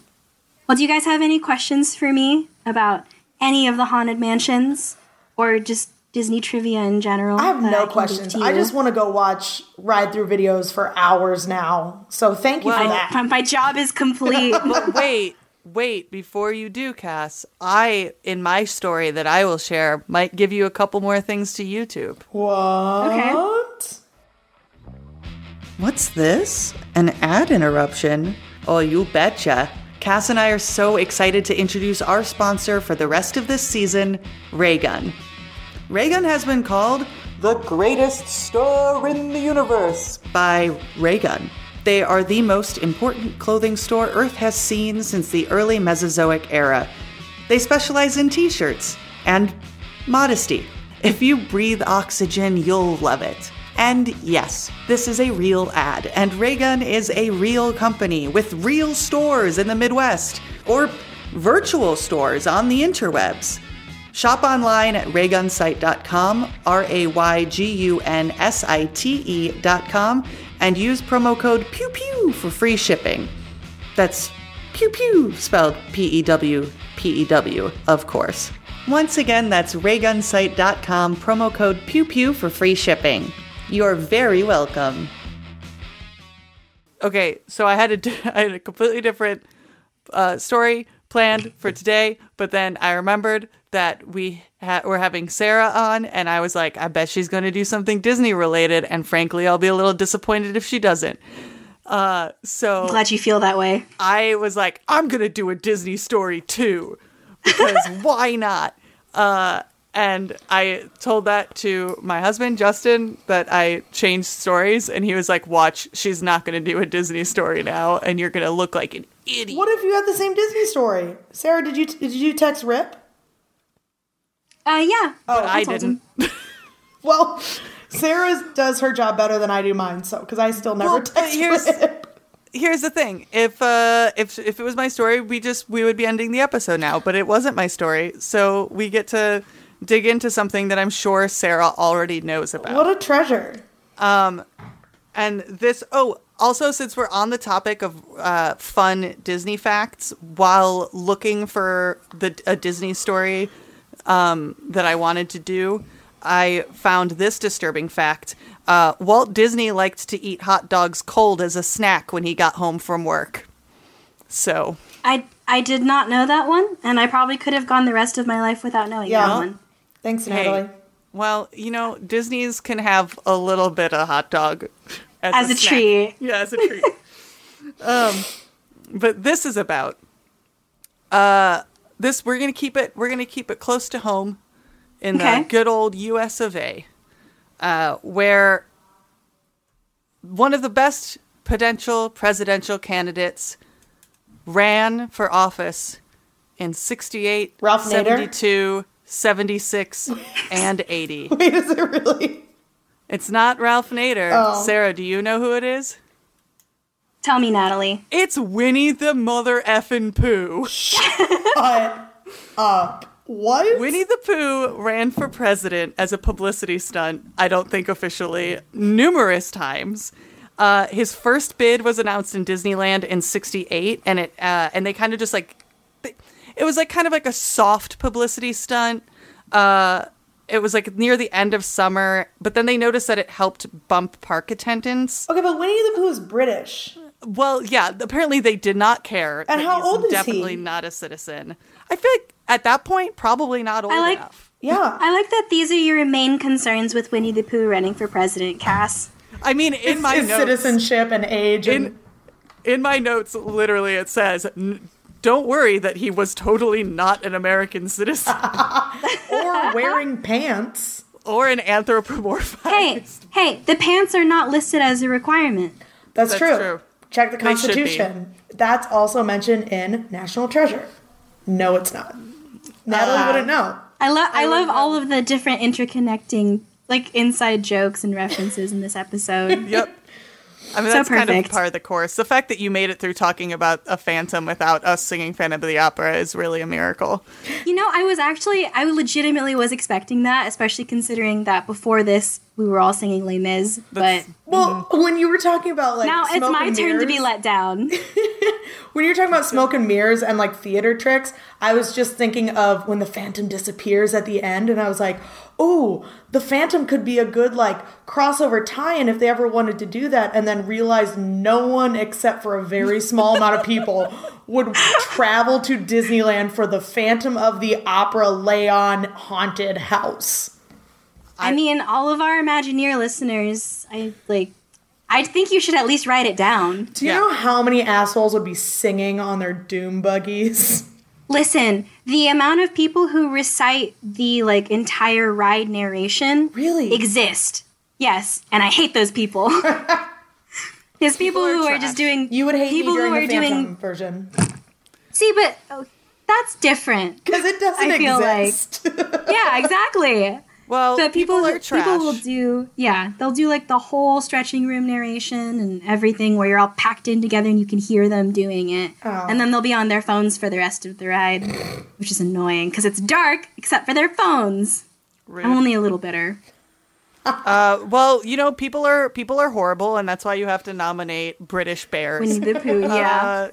Well, do you guys have any questions for me about any of the Haunted Mansions or just Disney trivia in general? I have no questions. I just want to go watch ride-through videos for hours now. So thank you for that. My job is complete. But wait. Before you do, Cass, in my story that I will share, might give you a couple more things to YouTube. What? Okay. What's this? An ad interruption? Oh, you betcha. Cass and I are so excited to introduce our sponsor for the rest of this season, Raygun. Raygun has been called the greatest store in the universe by Raygun. They are the most important clothing store Earth has seen since the early Mesozoic era. They specialize in t-shirts and modesty. If you breathe oxygen, you'll love it. And yes, this is a real ad, and Raygun is a real company with real stores in the Midwest or virtual stores on the interwebs. Shop online at raygunsite.com, RAYGUNSITE.com, and use promo code PEWPEW for free shipping. That's PEWPEW spelled PEWPEW, of course. Once again, that's raygunsite.com, promo code PEWPEW for free shipping. You're very welcome. Okay, so I had a completely different story planned for today, but then I remembered that we were having Sarah on, and I was like, I bet she's going to do something Disney-related, and frankly, I'll be a little disappointed if she doesn't. I'm glad you feel that way. I was like, I'm going to do a Disney story, too, because why not? And I told that to my husband, Justin, that I changed stories. And he was like, watch, she's not going to do a Disney story now. And you're going to look like an idiot. What if you had the same Disney story? Sarah, did you text Rip? Yeah. Oh, but I didn't. Well, Sarah does her job better than I do mine. So, because I still never text Rip. Here's the thing. If it was my story, we would be ending the episode now. But it wasn't my story. So we get to dig into something that I'm sure Sarah already knows about. What a treasure. And this, also since we're on the topic of fun Disney facts, while looking for a Disney story that I wanted to do, I found this disturbing fact. Walt Disney liked to eat hot dogs cold as a snack when he got home from work. So I did not know that one, and I probably could have gone the rest of my life without knowing that one. Thanks, Natalie. Hey, well, Disney's can have a little bit of hot dog as a treat. Yeah, as a treat. But this is about this. We're gonna keep it close to home in the good old U.S. of A., where one of the best potential presidential candidates ran for office in 68, 72, 76, and 80. Wait, is it really? It's not Ralph Nader. Oh. Sarah, do you know who it is? Tell me, Natalie. It's Winnie the Mother Effin' Pooh. Shut up. What? Winnie the Pooh ran for president as a publicity stunt, I don't think officially, numerous times. His first bid was announced in Disneyland in 68, and it and they kind of just it was like kind of like a soft publicity stunt. It was like near the end of summer, but then they noticed that it helped bump park attendance. Okay, but Winnie the Pooh is British. Well, yeah, apparently they did not care. And how old is he? Definitely not a citizen. I feel like at that point, probably not old enough. Yeah, I like that these are your main concerns with Winnie the Pooh running for president, Cass. I mean, in my notes, citizenship and age. In my notes, literally, it says, don't worry that he was totally not an American citizen. Or wearing pants. Or an anthropomorphized. Hey, the pants are not listed as a requirement. That's true. Check the Constitution. That's also mentioned in National Treasure. No, it's not. Natalie wouldn't know. I love all of the different interconnecting, like, inside jokes and references in this episode. Yep. I mean, that's kind of part of the course. The fact that you made it through talking about a phantom without us singing Phantom of the Opera is really a miracle. You know, I legitimately was expecting that, especially considering that before this, we were all singing Les Mis. When you were talking about, like, now it's my turn to be let down. When you were talking about smoke and mirrors and, like, theater tricks, I was just thinking of when the phantom disappears at the end, and I was like, oh, the phantom could be a good, like, crossover tie-in if they ever wanted to do that, and then realized no one except for a very small amount of people would travel to Disneyland for the Phantom of the Opera lay-on haunted house. I mean, all of our Imagineer listeners, I think you should at least write it down. Do you know how many assholes would be singing on their Doom Buggies? Listen, the amount of people who recite the, like, entire ride narration really exist. Yes, and I hate those people. There's people who are just doing. You would hate people me during the Phantom version. See, but that's different because it doesn't exist. Like, yeah, exactly. Well, but people are trash. People will do, they'll do, like, the whole stretching room narration and everything where you're all packed in together and you can hear them doing it. Oh. And then they'll be on their phones for the rest of the ride, which is annoying because it's dark except for their phones. Rude. I'm only a little bitter. People are horrible, and that's why you have to nominate British bears. Winnie the Pooh, yeah.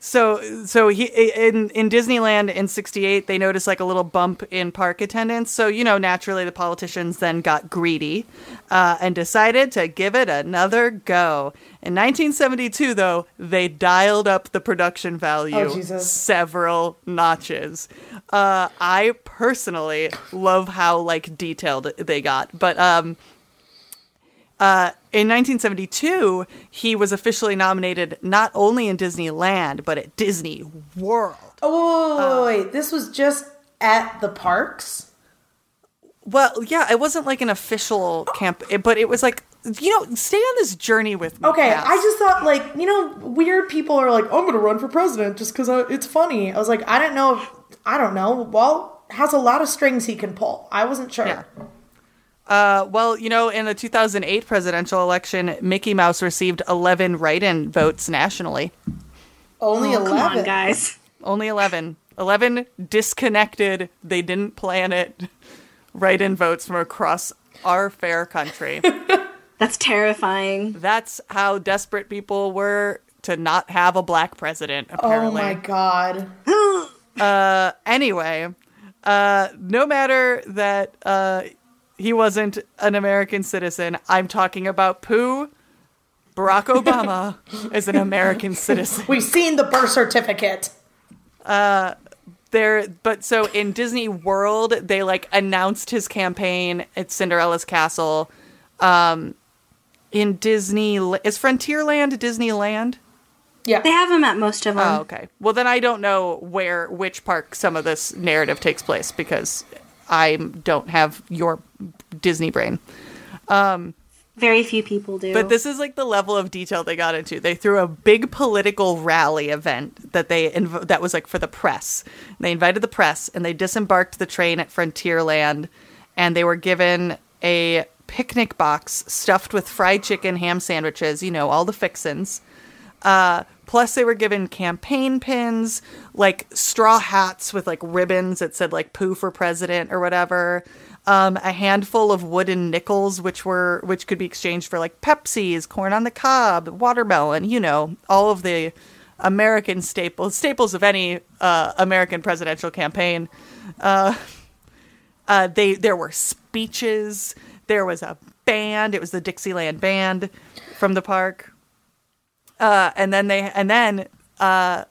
So he in Disneyland in '68, they noticed, like, a little bump in park attendance. So, you know, naturally the politicians then got greedy and decided to give it another go. In 1972, though, they dialed up the production value several notches. I personally love how, like, detailed they got, but in 1972, he was officially nominated not only in Disneyland, but at Disney World. Oh, wait. This was just at the parks? Well, yeah, it wasn't like an official camp, but it was like, you know, stay on this journey with me. Okay, I just thought, like, you know, weird people are like, I'm going to run for president just because it's funny. I was like, I don't know. Well, has a lot of strings he can pull. I wasn't sure. Yeah. In the 2008 presidential election, Mickey Mouse received 11 write-in votes nationally. Only 11? Come on, guys. Only 11. 11 disconnected, they didn't plan it, write-in votes from across our fair country. That's terrifying. That's how desperate people were to not have a black president, apparently. Oh, my God. Anyway, no matter that... he wasn't an American citizen. I'm talking about Pooh. Barack Obama is an American citizen. We've seen the birth certificate. So in Disney World, they, like, announced his campaign at Cinderella's Castle. In Disneyland, is Frontierland Disneyland? Yeah. They have them at most of them. Oh, okay. Well, then I don't know which park some of this narrative takes place because I don't have your Disney brain. Very few people do. But this is, like, the level of detail they got into. They threw a big political rally event that that was, like, for the press. And they invited the press, and they disembarked the train at Frontierland, and they were given a picnic box stuffed with fried chicken, ham sandwiches, you know, all the fixins. Plus, they were given campaign pins, like straw hats with, like, ribbons that said, like, Pooh for president or whatever. A handful of wooden nickels, which could be exchanged for, like, Pepsis, corn on the cob, watermelon, you know, all of the American staples of any American presidential campaign. There were speeches. There was a band. It was the Dixieland Band from the park. And then they had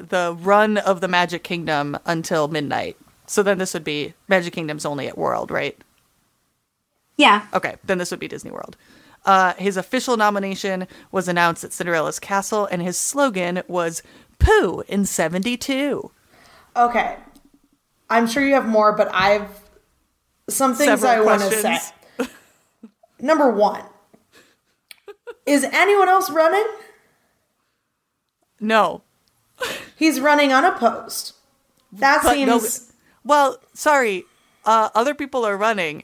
the run of the Magic Kingdom until midnight. So then this would be Magic Kingdom's only at World, right? Yeah. Okay. Then this would be Disney World. His official nomination was announced at Cinderella's Castle, and his slogan was "Pooh in 72." Okay. I'm sure you have more, but I've some things Several I want to say. Number one, is anyone else running? No. He's running unopposed. That but seems... No, well, sorry. Other people are running.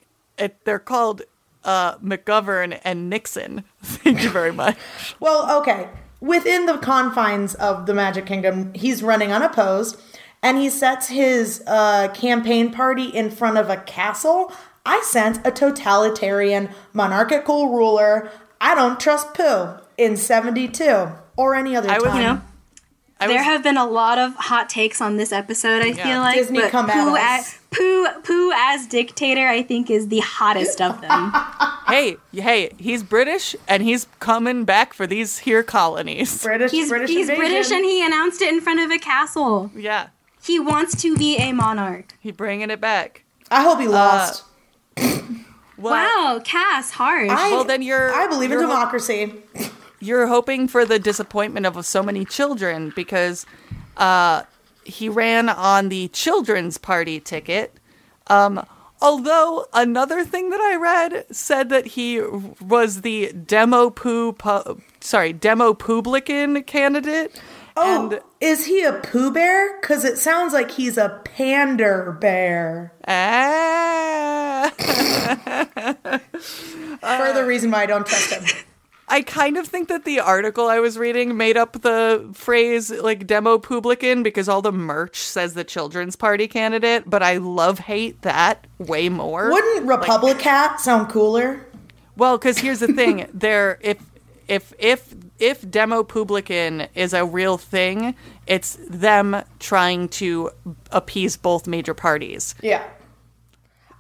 They're called McGovern and Nixon. Thank you very much. Well, okay. Within the confines of the Magic Kingdom, he's running unopposed, and he sets his campaign party in front of a castle. I sense a totalitarian, monarchical ruler. I don't trust Pooh in 72 or any other time. There have been a lot of hot takes on this episode, I feel like. Disney but come at us. Pooh as dictator, I think, is the hottest of them. Hey, he's British, and he's coming back for these here colonies. He's British, and he announced it in front of a castle. Yeah. He wants to be a monarch. He's bringing it back. I hope he lost. Wow, Cass, harsh. I believe in democracy. You're hoping for the disappointment of so many children because he ran on the children's party ticket. Although another thing that I read said that he was the demo Publican candidate. Oh, is he a Pooh Bear? Because it sounds like he's a pander bear. Ah. Further reason why I don't trust him. I kind of think that the article I was reading made up the phrase, like, demo publican, because all the merch says the children's party candidate, but I love-hate that way more. Wouldn't Republicat sound cooler? Well, because here's the thing. If demo publican is a real thing, it's them trying to appease both major parties. Yeah.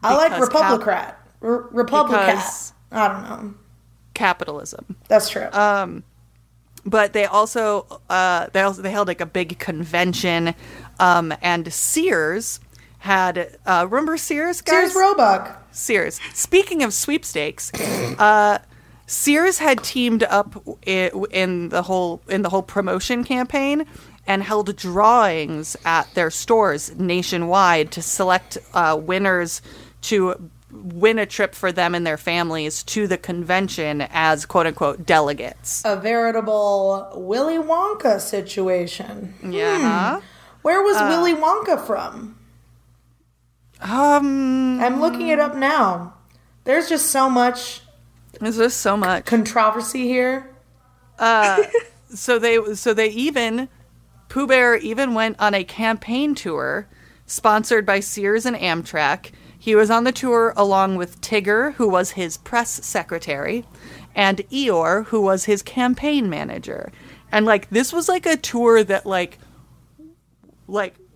I like Republicat. Republicat. I don't know. Capitalism. That's true. But they also they held like a big convention, and Sears had remember Sears, guys? Sears Roebuck. Sears. Speaking of sweepstakes, Sears had teamed up in the whole promotion campaign and held drawings at their stores nationwide to select winners to win a trip for them and their families to the convention as quote-unquote delegates. A veritable Willy Wonka situation. Yeah. Where was Willy Wonka from? I'm looking it up now. There's just so much. There's just so much controversy here. Pooh Bear even went on a campaign tour sponsored by Sears and Amtrak. He was on the tour along with Tigger, who was his press secretary, and Eeyore, who was his campaign manager. And, like, this was, like, a tour that, like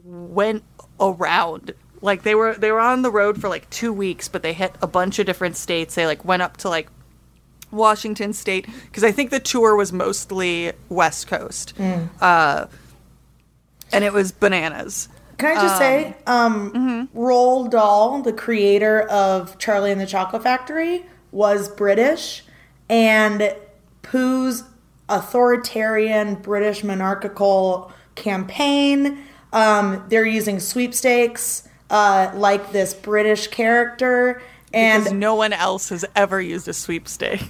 went around. Like, they were on the road for, like, 2 weeks, but they hit a bunch of different states. They, like, went up to, like, Washington State, because I think the tour was mostly West Coast. Mm. And it was bananas. Can I just say, Roald Dahl, the creator of Charlie and the Chocolate Factory, was British, and Pooh's authoritarian British monarchical campaign, they're using sweepstakes like this British character. And because no one else has ever used a sweepstake.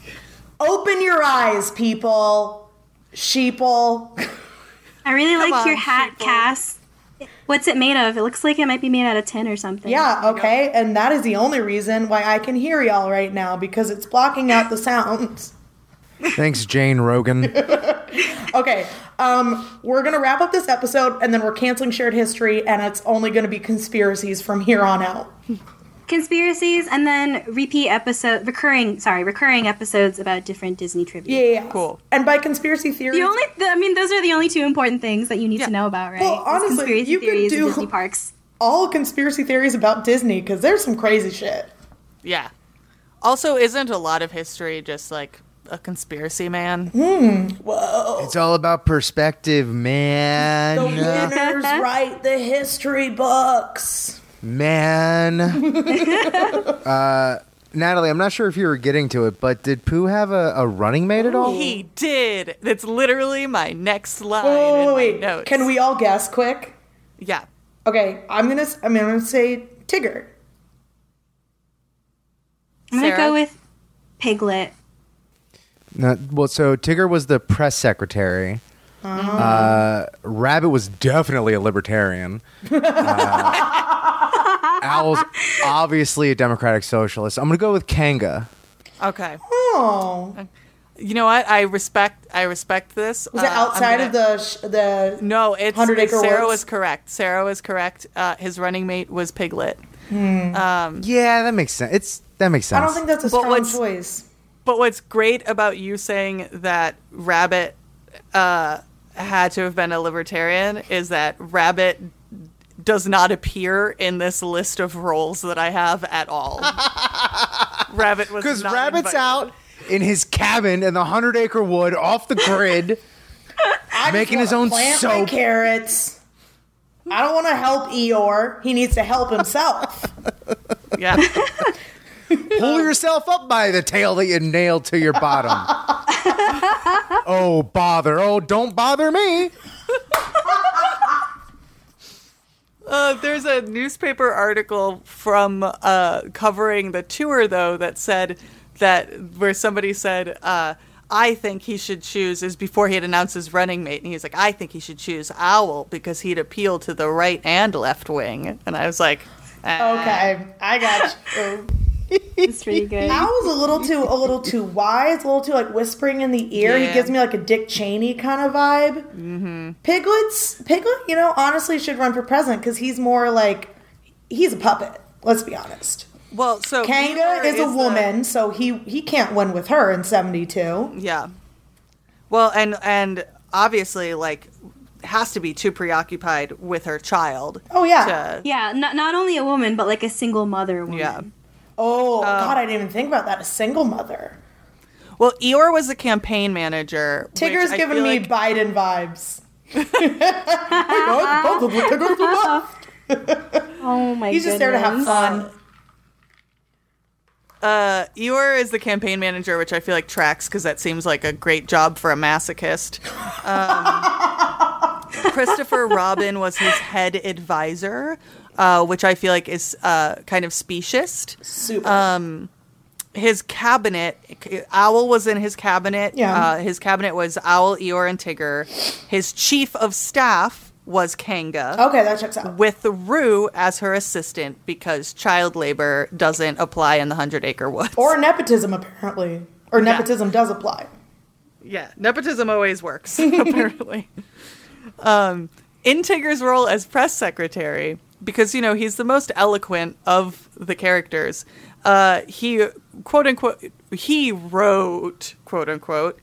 Open your eyes, people. Sheeple. I really like your hat, sheeple. Cass. What's it made of? It looks like it might be made out of tin or something. Yeah, okay. And that is the only reason why I can hear y'all right now, because it's blocking out the sounds. Thanks, Jane Rogan. Okay. We're going to wrap up this episode, and then we're canceling shared history, and it's only going to be conspiracies from here on out. Conspiracies, and then recurring episodes about different Disney trivia. Yeah, cool. And by conspiracy theories, those are the only two important things that you need to know about, right? Well, honestly, conspiracy you theories can do Disney parks. All conspiracy theories about Disney, because there's some crazy shit. Yeah. Also, isn't a lot of history just like a conspiracy, man? Whoa! It's all about perspective, man. The winners write the history books. Man. Natalie, I'm not sure if you were getting to it, but did Pooh have a running mate at all? He did. That's literally my next line in my notes. Can we all guess quick? Yeah. Okay, I'm gonna say Tigger. I'm gonna go with Piglet. So Tigger was the press secretary. Oh. Rabbit was definitely a libertarian. Owl's obviously a democratic socialist. I'm gonna go with Kanga. Okay. Oh. You know what? I respect this. Was it outside of the? No, it's 100-acre Sarah woods? Was correct. Sarah was correct. His running mate was Piglet. Hmm. Yeah, that makes sense. I don't think that's a strong choice. But what's great about you saying that Rabbit had to have been a libertarian is that Rabbit does not appear in this list of roles that I have at all. Rabbit was because Rabbit's invited. Out in his cabin in the 100-acre wood off the grid, making his own plant soap. My carrots. I don't want to help Eeyore. He needs to help himself. Yeah. Pull yourself up by the tail that you nailed to your bottom. Oh, bother. Oh, don't bother me. There's a newspaper article from covering the tour, though, that said where somebody said, I think he should choose, is before he had announced his running mate. And he was like, I think he should choose Owl because he'd appeal to the right and left wing. And I was like, okay, I got you. It's pretty good. Owl's a little too wise, a little too like whispering in the ear. Yeah. He gives me like a Dick Cheney kind of vibe. Mm-hmm. Piglet, you know, honestly should run for president because he's more like he's a puppet. Let's be honest. Well, so Kanga is a woman, so he can't win with her in 72. Yeah. Well, and obviously like has to be too preoccupied with her child. Oh yeah. Yeah, not only a woman but like a single mother woman. Yeah. Oh, God, I didn't even think about that. A single mother. Well, Eeyore was a campaign manager. Tigger's giving me Biden vibes. Oh, my God. He's just there to have fun. Eeyore is the campaign manager, which I feel like tracks because that seems like a great job for a masochist. Christopher Robin was his head advisor. Which I feel like is kind of specious. Super. His cabinet, Owl was in his cabinet. Yeah. His cabinet was Owl, Eeyore, and Tigger. His chief of staff was Kanga. Okay, that checks out. With Roo as her assistant because child labor doesn't apply in the 100-acre woods. Or nepotism, apparently. Or nepotism does apply. Yeah, nepotism always works, apparently. In Tigger's role as press secretary... Because, you know, he's the most eloquent of the characters. He, quote unquote, he wrote, quote unquote,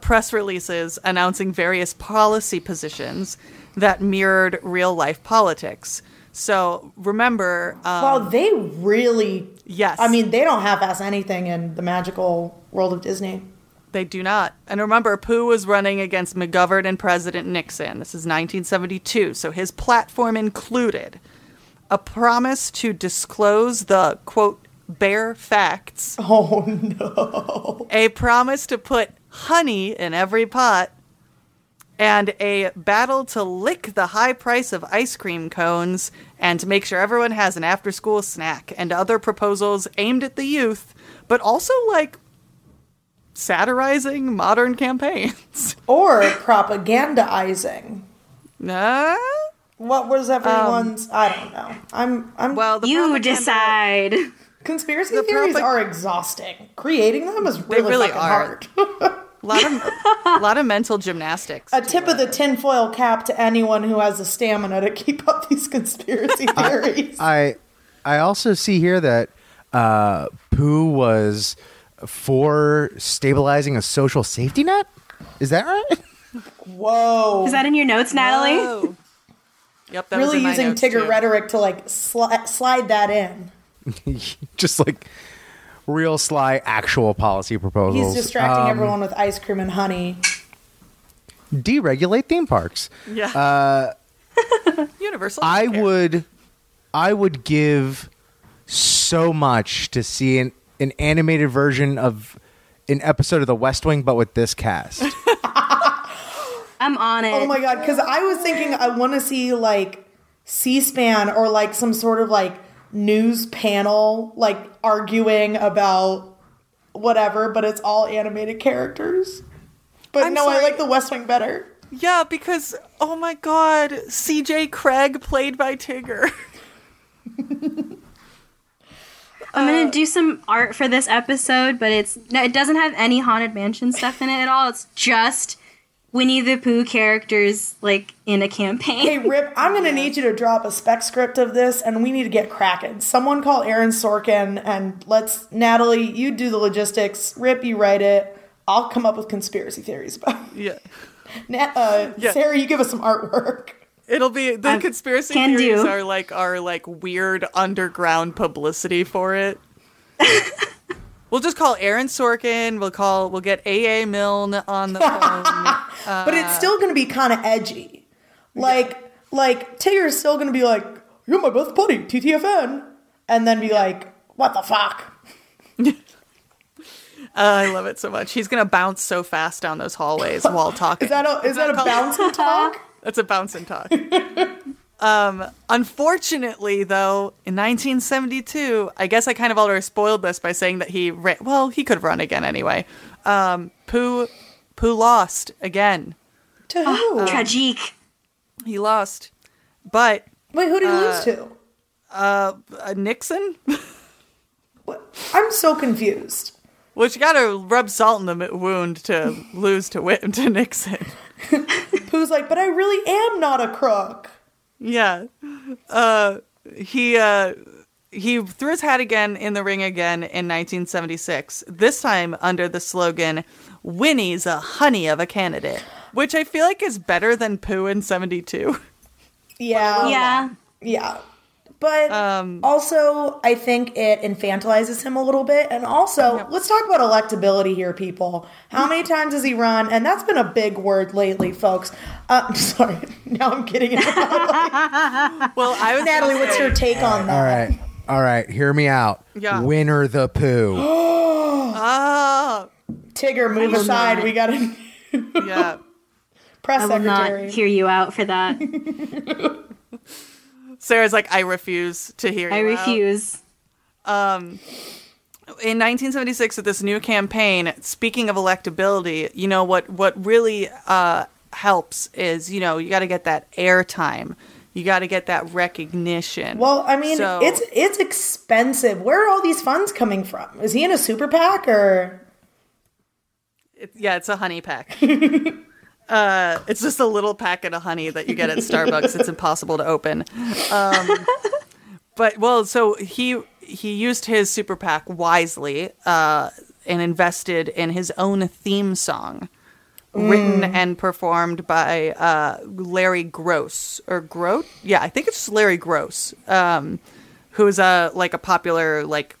press releases announcing various policy positions that mirrored real life politics. So remember. Wow, they really. Yes. I mean, they don't half-ass anything in the magical world of Disney. They do not. And remember, Pooh was running against McGovern and President Nixon. This is 1972, so his platform included a promise to disclose the, quote, bare facts. Oh, no. A promise to put honey in every pot. And a battle to lick the high price of ice cream cones and to make sure everyone has an after-school snack and other proposals aimed at the youth, but also, like, satirizing modern campaigns or propagandaizing. Nah. What was everyone's? I don't know. I'm. Well, you decide. Conspiracy theories are exhausting. Creating them is really hard. A lot of mental gymnastics. A tip of the tinfoil cap to anyone who has the stamina to keep up these conspiracy theories. I also see here that Pooh was. For stabilizing a social safety net? Is that right? Whoa. Is that in your notes, Natalie? Whoa. Yep, that really was in using my notes Tigger too. Rhetoric to like slide that in. Just like real sly actual policy proposals. He's distracting everyone with ice cream and honey. Deregulate theme parks. Yeah. Universal. I would give so much to see an an animated version of an episode of The West Wing, but with this cast. I'm on it. Oh my God. Because I was thinking I want to see like C-SPAN or like some sort of like news panel, like arguing about whatever, but it's all animated characters. But I'm no, sorry. I like The West Wing better. Yeah, because, oh my God, CJ Craig played by Tigger. I'm going to do some art for this episode, but it doesn't have any Haunted Mansion stuff in it at all. It's just Winnie the Pooh characters, like, in a campaign. Hey, Rip, I'm going to need you to drop a spec script of this, and we need to get cracking. Someone call Aaron Sorkin, and let's... Natalie, you do the logistics. Rip, you write it. I'll come up with conspiracy theories about it. Yeah. Sarah, you give us some artwork. It'll be the conspiracy theories do. are like weird underground publicity for it. We'll just call Aaron Sorkin. We'll get A.A. Milne on the phone. But it's still going to be kind of edgy. Like Tigger's still going to be like, "You're my best buddy, TTFN," and then be like, "What the fuck." I love it so much. He's going to bounce so fast down those hallways while talking. Is that a bounce and talk? That's a bounce and talk. Unfortunately, though, in 1972, I guess I kind of already spoiled this by saying that he ran. Well, he could run again anyway. Pooh lost again. To who? Tragique. He lost. But... Wait, who did he lose to? Nixon? What? I'm so confused. Well, you gotta rub salt in the wound to lose to Nixon. Pooh's like, but I really am not a crook. Yeah. He threw his hat again in the ring again in 1976, this time under the slogan, "Winnie's a honey of a candidate," which I feel like is better than Pooh in 72. Yeah. Yeah. Yeah. But also, I think it infantilizes him a little bit. And also, Let's talk about electability here, people. How many times has he run? And that's been a big word lately, folks. I'm sorry. Now I'm kidding. Well, Natalie, what's your take on that? All right. Hear me out. Yeah. Winner the Pooh. Oh. Tigger, move aside. We got to... Yeah. Press secretary. I will not hear you out for that. Sarah's like, I refuse to hear you. I refuse. In 1976, with this new campaign, speaking of electability, you know, what really helps is, you know, you got to get that airtime. You got to get that recognition. Well, I mean, it's expensive. Where are all these funds coming from? Is he in a super PAC or? It's a honey pack. It's just a little packet of honey that you get at Starbucks. It's impossible to open. So he used his super PAC wisely and invested in his own theme song, written and performed by Larry Gross or Grote. Yeah, I think it's just Larry Gross, who's a popular like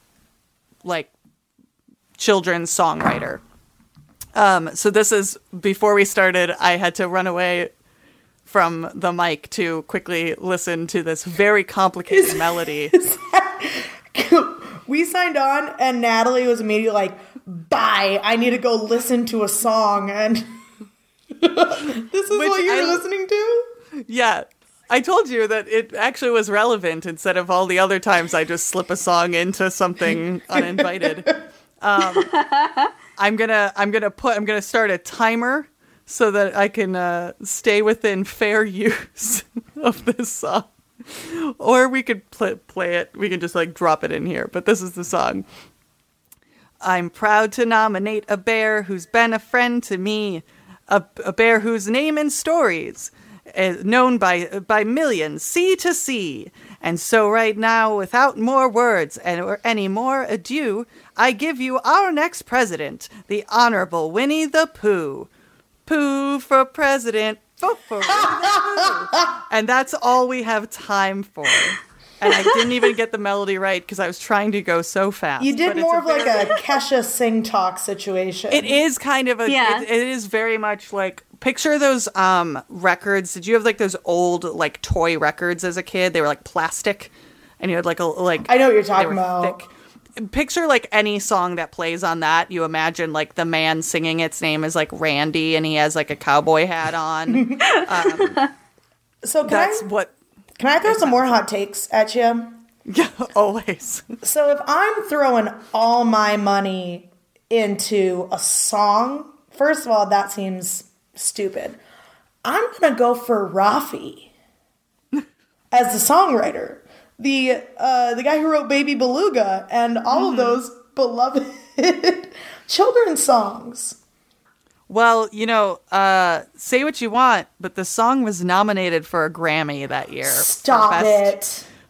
children's songwriter. So this is, before we started, I had to run away from the mic to quickly listen to this very complicated melody. We signed on, and Natalie was immediately like, bye, I need to go listen to a song, and this is what you're listening to? Yeah. I told you that it actually was relevant instead of all the other times I just slip a song into something uninvited. I'm gonna start a timer so that I can stay within fair use of this song. Or we could play it. We can just like drop it in here. But this is the song. I'm proud to nominate a bear who's been a friend to me, a bear whose name and stories is known by millions, sea to sea. And so right now, without more words or any more ado, I give you our next president, the Honorable Winnie the Pooh. Pooh for president. Pooh for Winnie. And that's all we have time for. And I didn't even get the melody right because I was trying to go so fast. You did more of like a Kesha Sing Talk situation. It is kind of it is very much like... Picture those records. Did you have like those old like toy records as a kid? They were like plastic, and you had like I know what you're talking about. Thick. picture like any song that plays on that. You imagine like the man singing its name is like Randy, and he has like a cowboy hat on. Can I throw some more hot takes at you? Yeah, always. So if I'm throwing all my money into a song, first of all, that seems stupid. I'm gonna go for Rafi as the songwriter, the guy who wrote Baby Beluga and all of those beloved children's songs. Well, you know, say what you want, but the song was nominated for a Grammy that year.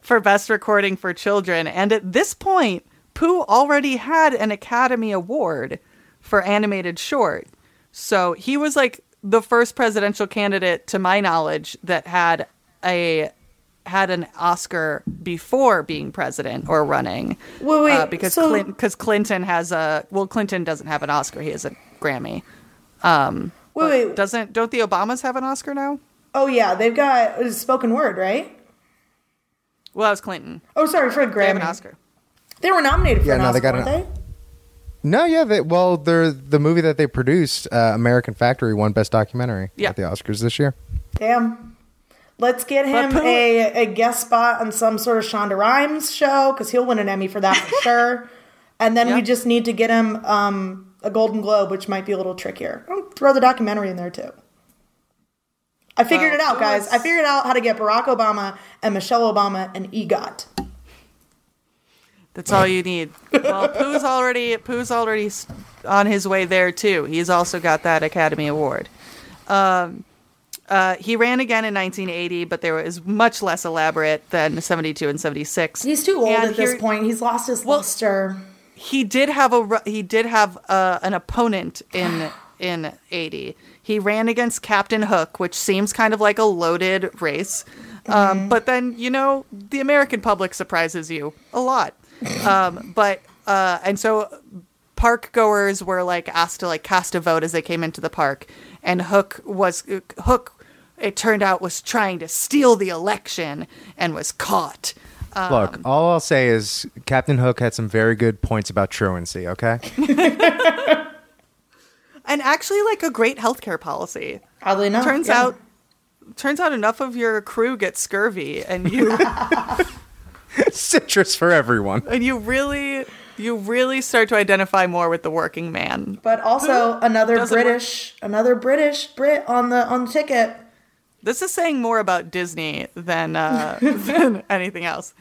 For Best Recording for Children. And at this point, Pooh already had an Academy Award for Animated Short. So he was like the first presidential candidate, to my knowledge, that had an Oscar before being president or running. Wait. Because Clinton has Clinton doesn't have an Oscar. He has a Grammy. Don't the Obamas have an Oscar now? Oh yeah, they've got a spoken word, right? Well, that was Clinton. Oh, sorry, for a Grammy. They have an Oscar. They were nominated for an Oscar, weren't they? No, yeah. The movie that they produced, American Factory, won Best Documentary at the Oscars this year. Damn. Let's get him a guest spot on some sort of Shonda Rhimes show, because he'll win an Emmy for that for sure. And then we just need to get him a Golden Globe, which might be a little trickier. I'll throw the documentary in there, too. I figured it out, guys. I figured out how to get Barack Obama and Michelle Obama and EGOT. That's all you need. Well, Pooh's already on his way there, too. He's also got that Academy Award. He ran again in 1980, but there was much less elaborate than 72 and 76. He's too old at this point. He's lost his luster. He did have an opponent in 80. He ran against Captain Hook, which seems kind of like a loaded race. But then, you know, the American public surprises you a lot. And so park goers were like asked to like cast a vote as they came into the park. And Hook, it turned out, was trying to steal the election and was caught. Look, all I'll say is Captain Hook had some very good points about truancy, okay? And actually, like, a great healthcare policy. Oddly enough. Turns out enough of your crew gets scurvy, and you... Citrus for everyone. And you really start to identify more with the working man. But also another British Brit on the ticket. This is saying more about Disney than anything else.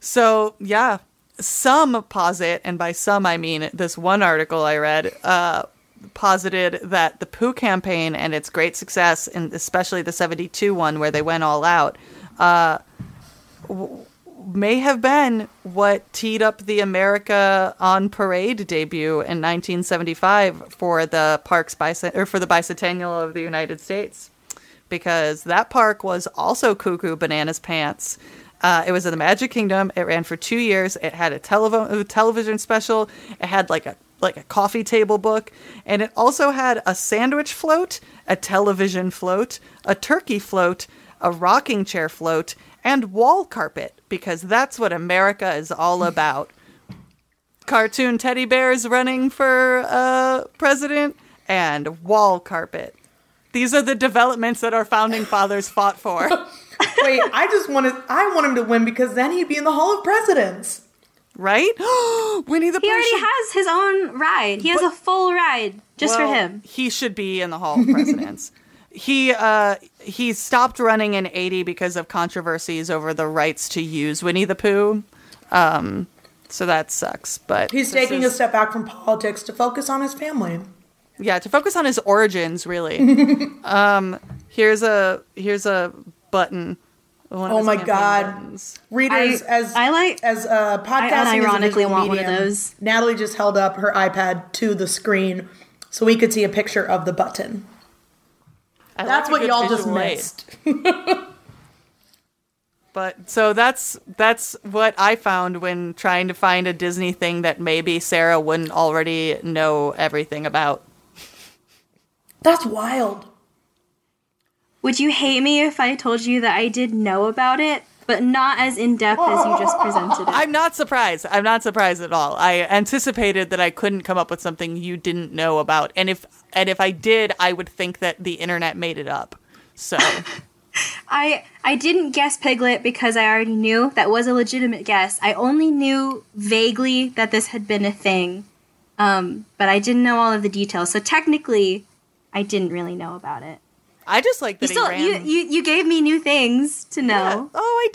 So yeah, some posit, and by some I mean this one article I read, posited that the Pooh campaign and its great success, and especially the 72 one where they went all out, may have been what teed up the America on Parade debut in 1975 for the park's for the bicentennial of the United States, because that park was also cuckoo bananas pants. It was in the Magic Kingdom. It ran for 2 years. It had a television special. It had like a coffee table book, and it also had a sandwich float, a television float, a turkey float, a rocking chair float, and wall carpet, because that's what America is all about. Cartoon teddy bears running for president and wall carpet. These are the developments that our founding fathers fought for. Wait, I want him to win, because then he'd be in the Hall of Presidents. Right? Winnie the Pooh. He already has his own ride. He has a full ride for him. He should be in the Hall of Presidents. He stopped running in 80 because of controversies over the rights to use Winnie the Pooh. So that sucks. But he's taking a step back from politics to focus on his family. Yeah, to focus on his origins, really. Here's a button. Oh my God. Buttons. Readers, podcasting. I unironically want medium, one of those. Natalie just held up her iPad to the screen so we could see a picture of the button. That's what y'all just missed. But so that's what I found when trying to find a Disney thing that maybe Sarah wouldn't already know everything about. That's wild. Would you hate me if I told you that I did know about it? but not as in-depth as you just presented it. I'm not surprised. I'm not surprised at all. I anticipated that I couldn't come up with something you didn't know about. And if I did, I would think that the internet made it up. So I didn't guess Piglet because I already knew. That was a legitimate guess. I only knew vaguely that this had been a thing, but I didn't know all of the details. So technically, I didn't really know about it. I just like that you gave me new things to know. Yeah. Oh, I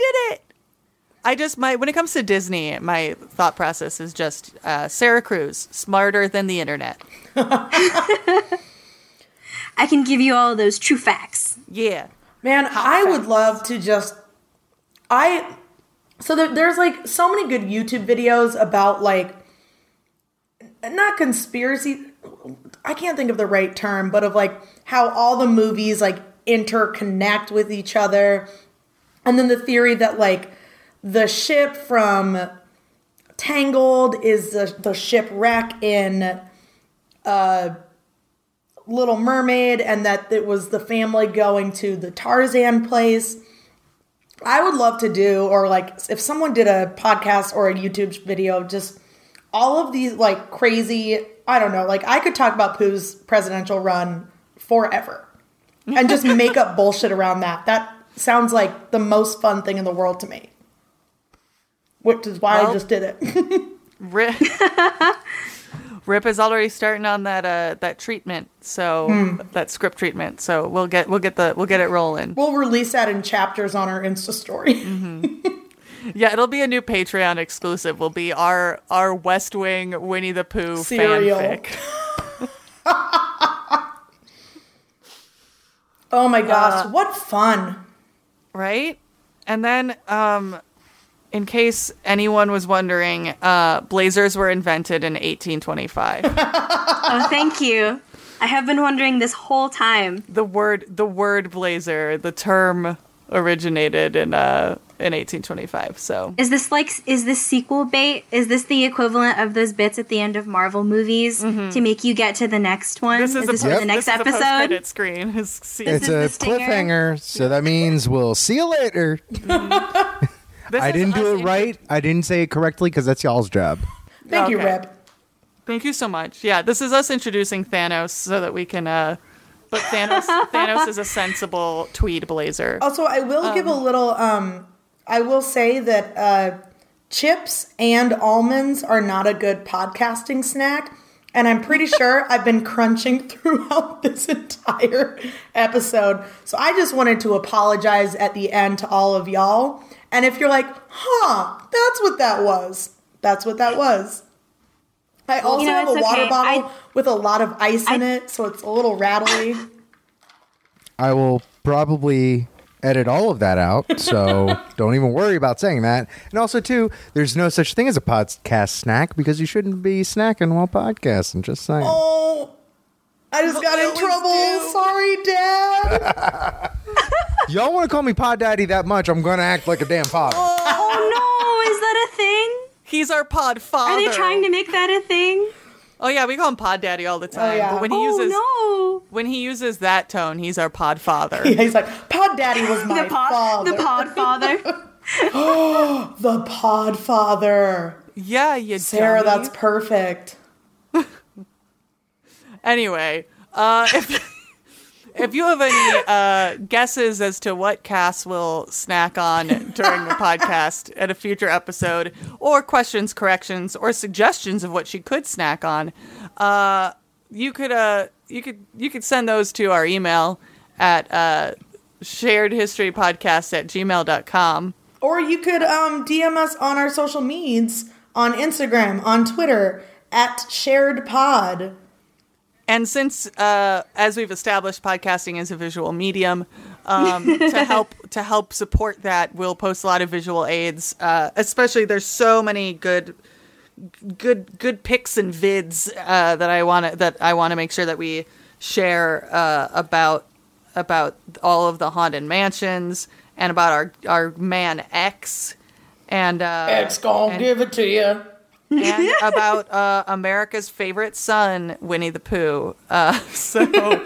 did it. When it comes to Disney, my thought process is just Sarah Cruz, smarter than the internet. I can give you all those true facts. Yeah. Man, I would love to just... there's like so many good YouTube videos about like, not conspiracy, I can't think of the right term, but of like how all the movies like interconnect with each other. And then the theory that like the ship from Tangled is the shipwreck in Little Mermaid, and that it was the family going to the Tarzan place. I would love to do, or like if someone did a podcast or a YouTube video, just all of these like crazy, I don't know, like I could talk about Pooh's presidential run forever and just make up bullshit around that. That sounds like the most fun thing in the world to me, which is why I just did it. Rip is already starting on that treatment, so that script treatment. So we'll get it rolling. We'll release that in chapters on our Insta story. Mm-hmm. Yeah, it'll be a new Patreon exclusive. Will be our West Wing Winnie the Pooh fanfic. Oh my gosh, what fun! Right, and then in case anyone was wondering, blazers were invented in 1825. Oh, thank you. I have been wondering this whole time. The word blazer, the term originated in 1825. So is this sequel bait? Is this the equivalent of those bits at the end of Marvel movies to make you get to the next one? This is the next episode. The post-credit screen. It's a cliffhanger, so that means we'll see you later. Mm-hmm. I didn't do it right. I didn't say it correctly because that's y'all's job. Thank you, Rip. Thank you so much. Yeah, this is us introducing Thanos so that we can... But Thanos is a sensible tweed blazer. Also, I will give a little... I will say that chips and almonds are not a good podcasting snack. And I'm pretty sure I've been crunching throughout this entire episode. So I just wanted to apologize at the end to all of y'all. And if you're like, that's what that was. That's what that was. I also have a water bottle with a lot of ice in it, so it's a little rattly. I will probably edit all of that out, so don't even worry about saying that. And also, too, there's no such thing as a podcast snack because you shouldn't be snacking while podcasting, just saying. Oh, I just got in trouble. Sorry, Dad. Y'all want to call me Pod Daddy that much, I'm going to act like a damn father. Oh, no. Is that a thing? He's our pod father. Are they trying to make that a thing? Oh, yeah. We call him Pod Daddy all the time. Oh, yeah. But when he uses that tone, he's our pod father. Yeah, he's like, Pod Daddy was my father. The pod father. Oh, the pod father. Yeah, you do. Sarah, that's perfect. Anyway, if you have any guesses as to what Cass will snack on during the podcast at a future episode, or questions, corrections, or suggestions of what she could snack on, you could send those to our email at sharedhistorypodcast@gmail.com. Or you could DM us on our social medias, on Instagram, on Twitter, @sharedpod. And since, as we've established, podcasting is a visual medium, to help support that, we'll post a lot of visual aids. Especially, there's so many good pics and vids that I want to make sure that we share about all of the haunted mansions and about our man X and X gonna give it to you. And about America's favorite son, Winnie the Pooh. So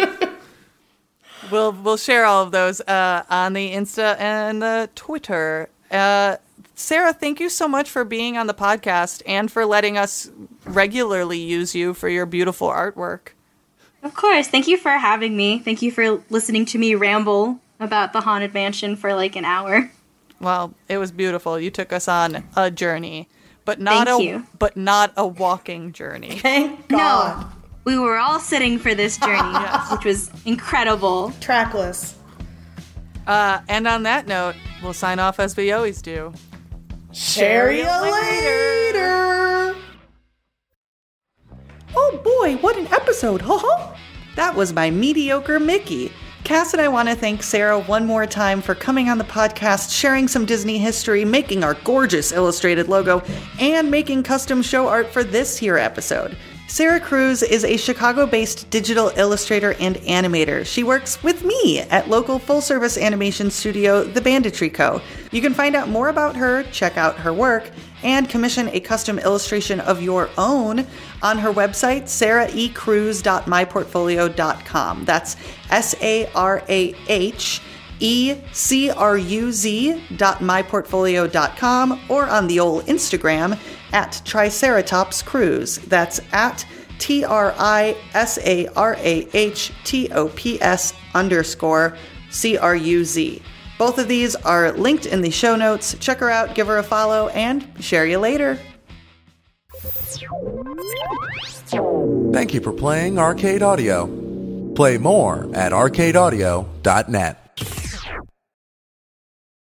we'll share all of those on the Insta and the Twitter Sarah, thank you so much for being on the podcast and for letting us regularly use you for your beautiful artwork. Of course. Thank you for having me. Thank you for listening to me ramble about the Haunted Mansion for like an hour. Well, it was beautiful. You took us on a journey, but not a walking journey. Thank God. No. We were all sitting for this journey, yes, which was incredible. Trackless. And on that note, we'll sign off as we always do. Share you later. Oh boy, what an episode, ho-ho! That was my mediocre Mickey. Cass and I want to thank Sarah one more time for coming on the podcast, sharing some Disney history, making our gorgeous illustrated logo, and making custom show art for this here episode. Sarah Cruz is a Chicago-based digital illustrator and animator. She works with me at local full-service animation studio, the Banditry Co. You can find out more about her, check out her work, and commission a custom illustration of your own on her website, sarahecruz.myportfolio.com. That's sarahecruz.myportfolio.com or on the old Instagram at Triceratops Cruise. That's at TRISARAHTOPS_CRUZ. Both of these are linked in the show notes. Check her out, give her a follow, and share you later. Thank you for playing Arcade Audio. Play more at arcadeaudio.net.